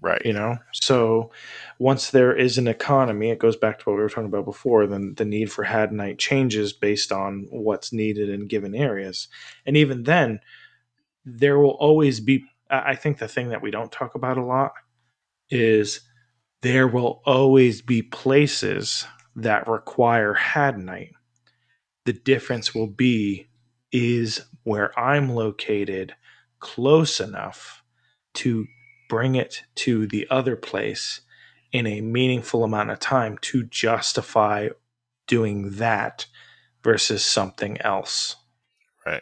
Right. You know, so once there is an economy, it goes back to what we were talking about before, then the need for Hadnite changes based on what's needed in given areas. And even then, there will always be, I think the thing that we don't talk about a lot is there will always be places that require Hadnite. The difference will be is where I'm located close enough to bring it to the other place in a meaningful amount of time to justify doing that versus something else. Right.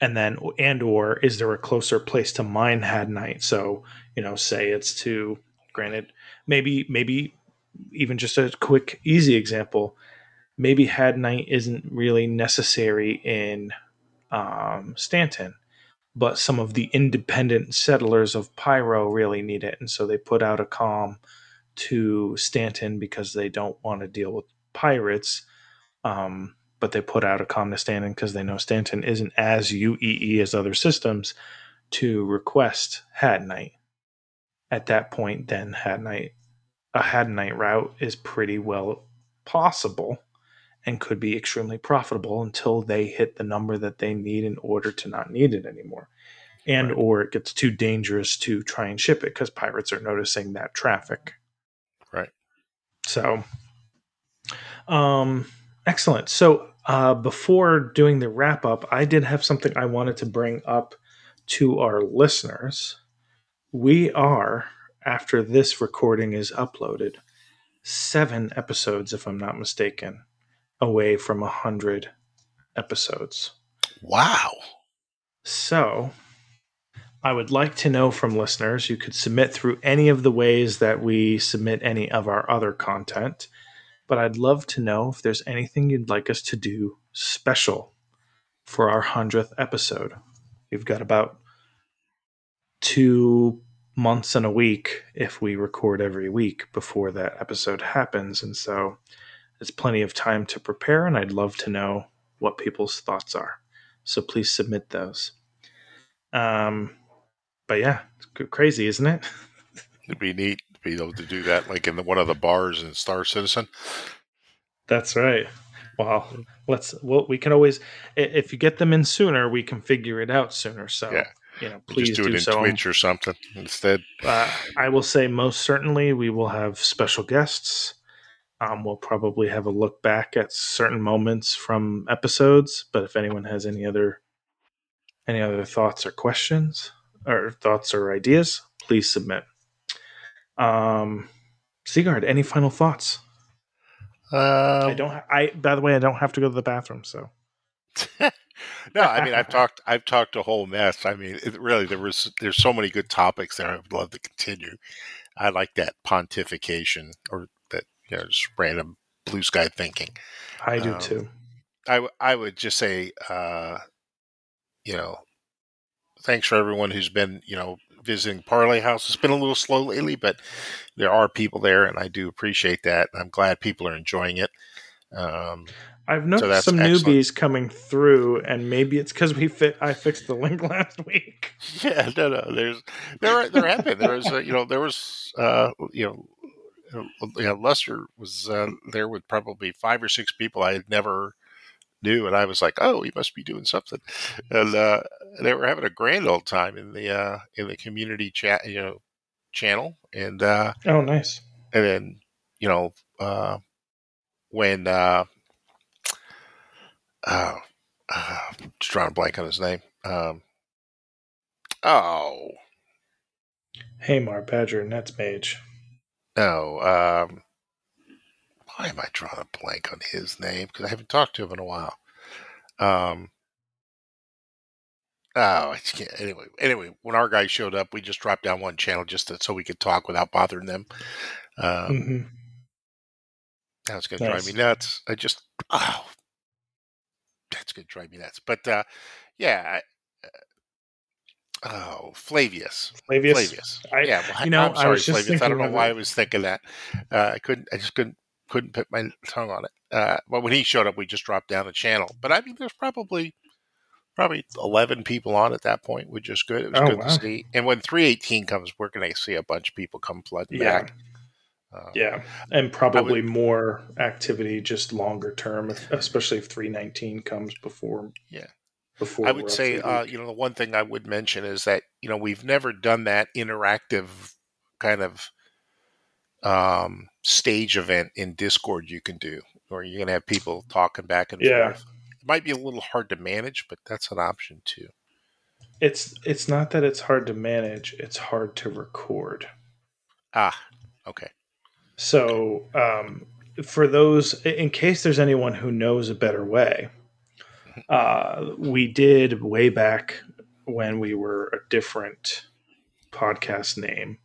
And then, and, or is there a closer place to mine Hadnite? So, you know, say it's to, granted, maybe, maybe even just a quick, easy example, maybe Hadnite isn't really necessary in um, Stanton. But some of the independent settlers of Pyro really need it. And so they put out a comm to Stanton because they don't want to deal with pirates. Um, but they put out a comm to Stanton because they know Stanton isn't as U E E as other systems to request Hadnite. At that point, then Hadnite, a Hadnite route is pretty well possible and could be extremely profitable until they hit the number that they need in order to not need it anymore. And right. or it gets too dangerous to try and ship it because pirates are noticing that traffic. Right. So, um, excellent. So uh, before doing the wrap-up, I did have something I wanted to bring up to our listeners. We are, after this recording is uploaded, seven episodes, if I'm not mistaken, away from one hundred episodes. Wow. So I would like to know from listeners, you could submit through any of the ways that we submit any of our other content, but I'd love to know if there's anything you'd like us to do special for our one hundredth episode. We've got about two months and a week if we record every week before that episode happens, and so it's plenty of time to prepare, and I'd love to know what people's thoughts are. So please submit those. Um, but yeah, it's crazy, isn't it? It'd be neat to be able to do that, like in the, one of the bars in Star Citizen. That's right. Wow. Let's. Well, we can always, if you get them in sooner, we can figure it out sooner. So yeah. You know, please just do it do in so. Twitch or something instead. Uh, I will say most certainly we will have special guests. Um, we'll probably have a look back at certain moments from episodes, but if anyone has any other any other thoughts or questions or thoughts or ideas, please submit. Um, Sigard, any final thoughts? Uh, I don't. Ha- I by the way, I don't have to go to the bathroom, so. No, I mean I've talked. I've talked a whole mess. I mean, it, really, there was there's so many good topics there. I would love to continue. I like that pontification or. You know, just random blue sky thinking. I do um, too. I, w- I would just say, uh, you know, thanks for everyone who's been, you know, visiting Parlee House. It's been a little slow lately, but there are people there, and I do appreciate that. I'm glad people are enjoying it. Um, I've noticed so some excellent. newbies coming through, and maybe it's because we fit. I fixed the link last week. Yeah, no, no. There's there there have been there was uh, you know there was uh, you know. Yeah, Lester was uh, there with probably five or six people I had never knew, and I was like, "Oh, he must be doing something." And uh, they were having a grand old time in the uh, in the community chat, you know, channel. And uh, oh, nice. And then you know uh, when uh, uh, uh, just drawing a blank on his name. Um, oh, Hamar, Badger, NetMage. No. Um, why am I drawing a blank on his name? Because I haven't talked to him in a while. Um. Oh, I can't. Anyway, anyway, when our guy showed up, we just dropped down one channel just to, so we could talk without bothering them. Um, mm-hmm. That was going to nice. drive me nuts. I just, oh, that's going to drive me nuts. But uh, yeah, I, uh, oh, Flavius, Flavius, Flavius. I, yeah, well, you know, I'm sorry, I was just Flavius. I don't know why it. I was thinking that. Uh, I couldn't. I just couldn't. Couldn't put my tongue on it. Uh, but when he showed up, we just dropped down a channel. But I mean, there's probably. Probably eleven people on at that point, which is good. It was oh, good wow. to see. And when three eighteen comes, we're going to see a bunch of people come flooding yeah. back. Um, yeah, and probably would, more activity just longer term, especially if three nineteen comes before. Yeah, before I would say, uh, you know, the one thing I would mention is that, you know, we've never done that interactive kind of um, stage event in Discord you can do, or you're going to have people talking back and yeah. forth. It might be a little hard to manage, but that's an option too. It's it's not that it's hard to manage; it's hard to record. Ah, okay. So, okay. Um, for those, in case there's anyone who knows a better way, uh, we did way back when we were a different podcast name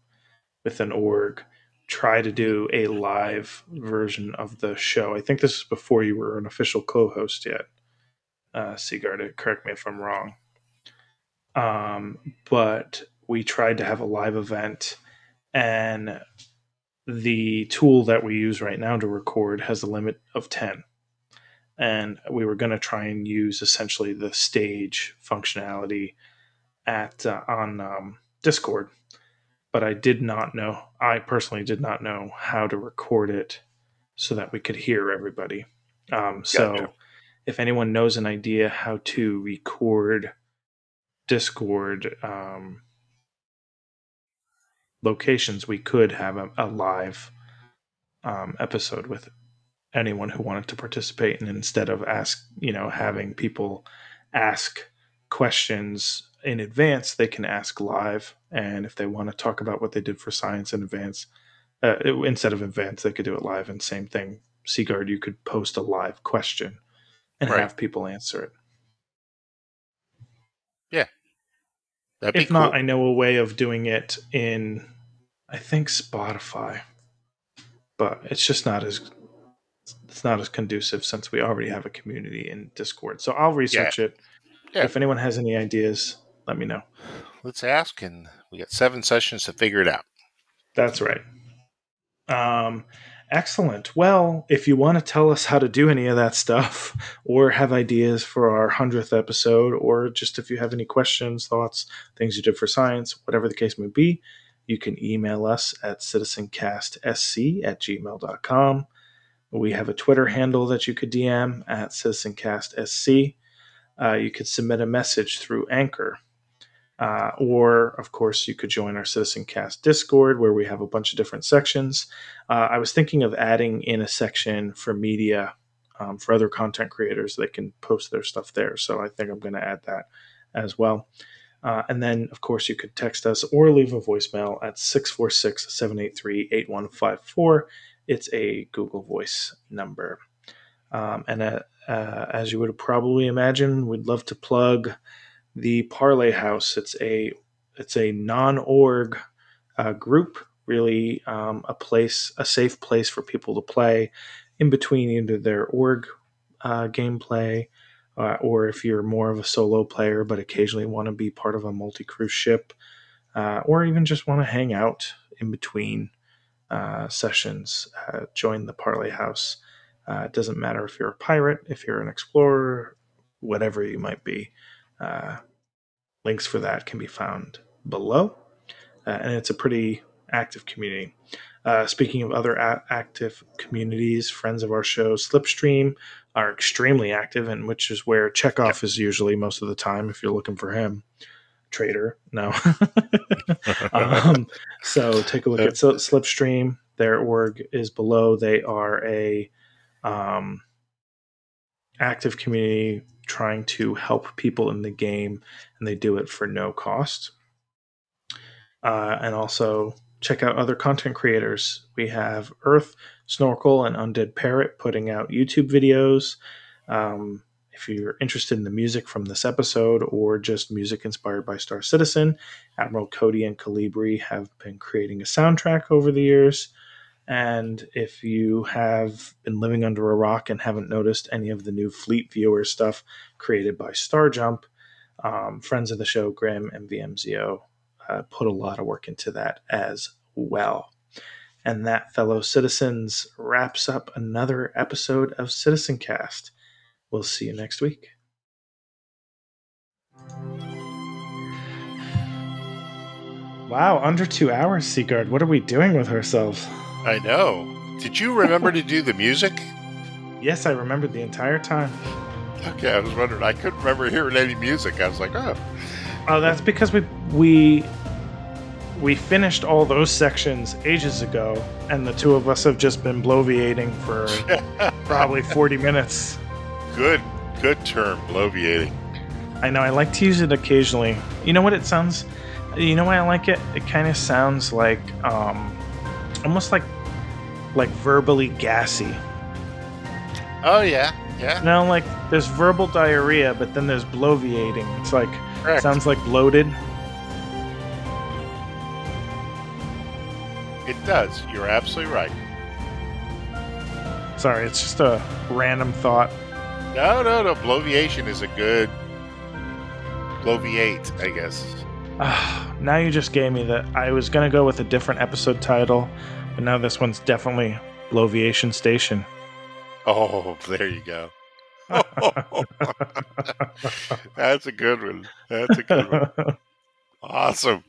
with an org. Try to do a live version of the show. I think this is before you were an official co-host yet. Uh, Sigard, correct me if I'm wrong. Um, but we tried to have a live event, and the tool that we use right now to record has a limit of ten. And we were going to try and use essentially the stage functionality at uh, on um, Discord, but I did not know. I personally did not know how to record it so that we could hear everybody. Um, so. Gotcha. If anyone knows an idea how to record Discord um, locations, we could have a, a live um, episode with anyone who wanted to participate. And instead of ask, you know, having people ask questions in advance, they can ask live. And if they want to talk about what they did for science in advance, uh, it, instead of advance, they could do it live. And same thing, Sigard, you could post a live question. And right. have people answer it. Yeah. That'd be if not, cool. I know a way of doing it in, I think, Spotify. But it's just not as it's not as conducive since we already have a community in Discord. So I'll research yeah. it. Yeah. If anyone has any ideas, let me know. Let's ask, and we got seven sessions to figure it out. That's right. Um. Excellent. Well, if you want to tell us how to do any of that stuff or have ideas for our one hundredth episode, or just if you have any questions, thoughts, things you did for science, whatever the case may be, you can email us at citizencastsc at gmail dot com. We have a Twitter handle that you could D M at citizencstsc. Uh, you could submit a message through Anchor. Uh, or, of course, you could join our CitizenCast Discord, where we have a bunch of different sections. Uh, I was thinking of adding in a section for media, um, for other content creators. They can post their stuff there. So I think I'm going to add that as well. Uh, and then, of course, you could text us or leave a voicemail at six four six, seven eight three, eight one five four. It's a Google Voice number. Um, and uh, uh, as you would probably imagine, we'd love to plug the Parlee House. It's a it's a non-org uh, group, really um, a place, a safe place for people to play in between either their org uh, gameplay, uh, or if you're more of a solo player but occasionally want to be part of a multi-cruise ship, uh, or even just want to hang out in between uh, sessions, uh, join the Parlee House. Uh, it doesn't matter if you're a pirate, if you're an explorer, whatever you might be. Uh, links for that can be found below, uh, and it's a pretty active community. Uh, speaking of other a- active communities, friends of our show, Slipstream, are extremely active, and which is where Chekov is usually most of the time if you're looking for him. Trader, no. um, so take a look at Slipstream. Their org is below. They are a um, active community trying to help people in the game, and they do it for no cost. Uh, and also check out other content creators. We have Earth, Snorkel, and Undead Parrot putting out YouTube videos. Um, if you're interested in the music from this episode or just music inspired by Star Citizen, Admiral Cody and Calibri have been creating a soundtrack over the years. And if you have been living under a rock and haven't noticed any of the new Fleet Viewer stuff created by Starjump, um, friends of the show, Graham and V M Z O, uh, put a lot of work into that as well. And that, fellow citizens, wraps up another episode of CitizenCast. We'll see you next week. Wow, under two hours, Sigard. What are we doing with ourselves? I know. Did you remember to do the music? Yes, I remembered the entire time. Okay, I was wondering. I couldn't remember hearing any music. I was like, oh. Oh, that's because we we we finished all those sections ages ago, and the two of us have just been bloviating for probably forty minutes. Good, good term, bloviating. I know. I like to use it occasionally. You know what it sounds? You know why I like it? It kind of sounds like, um, almost like, like verbally gassy. Oh yeah, yeah. You know, like there's verbal diarrhea, but then there's bloviating. It's like, correct. Sounds like bloated. It does. You're absolutely right. Sorry, it's just a random thought. No, no, no. Bloviation is a good bloviate, I guess. Uh, now you just gave me that. I was going to go with a different episode title, but now this one's definitely Bloviation Station. Oh, there you go. Oh, that's a good one. That's a good one. Awesome.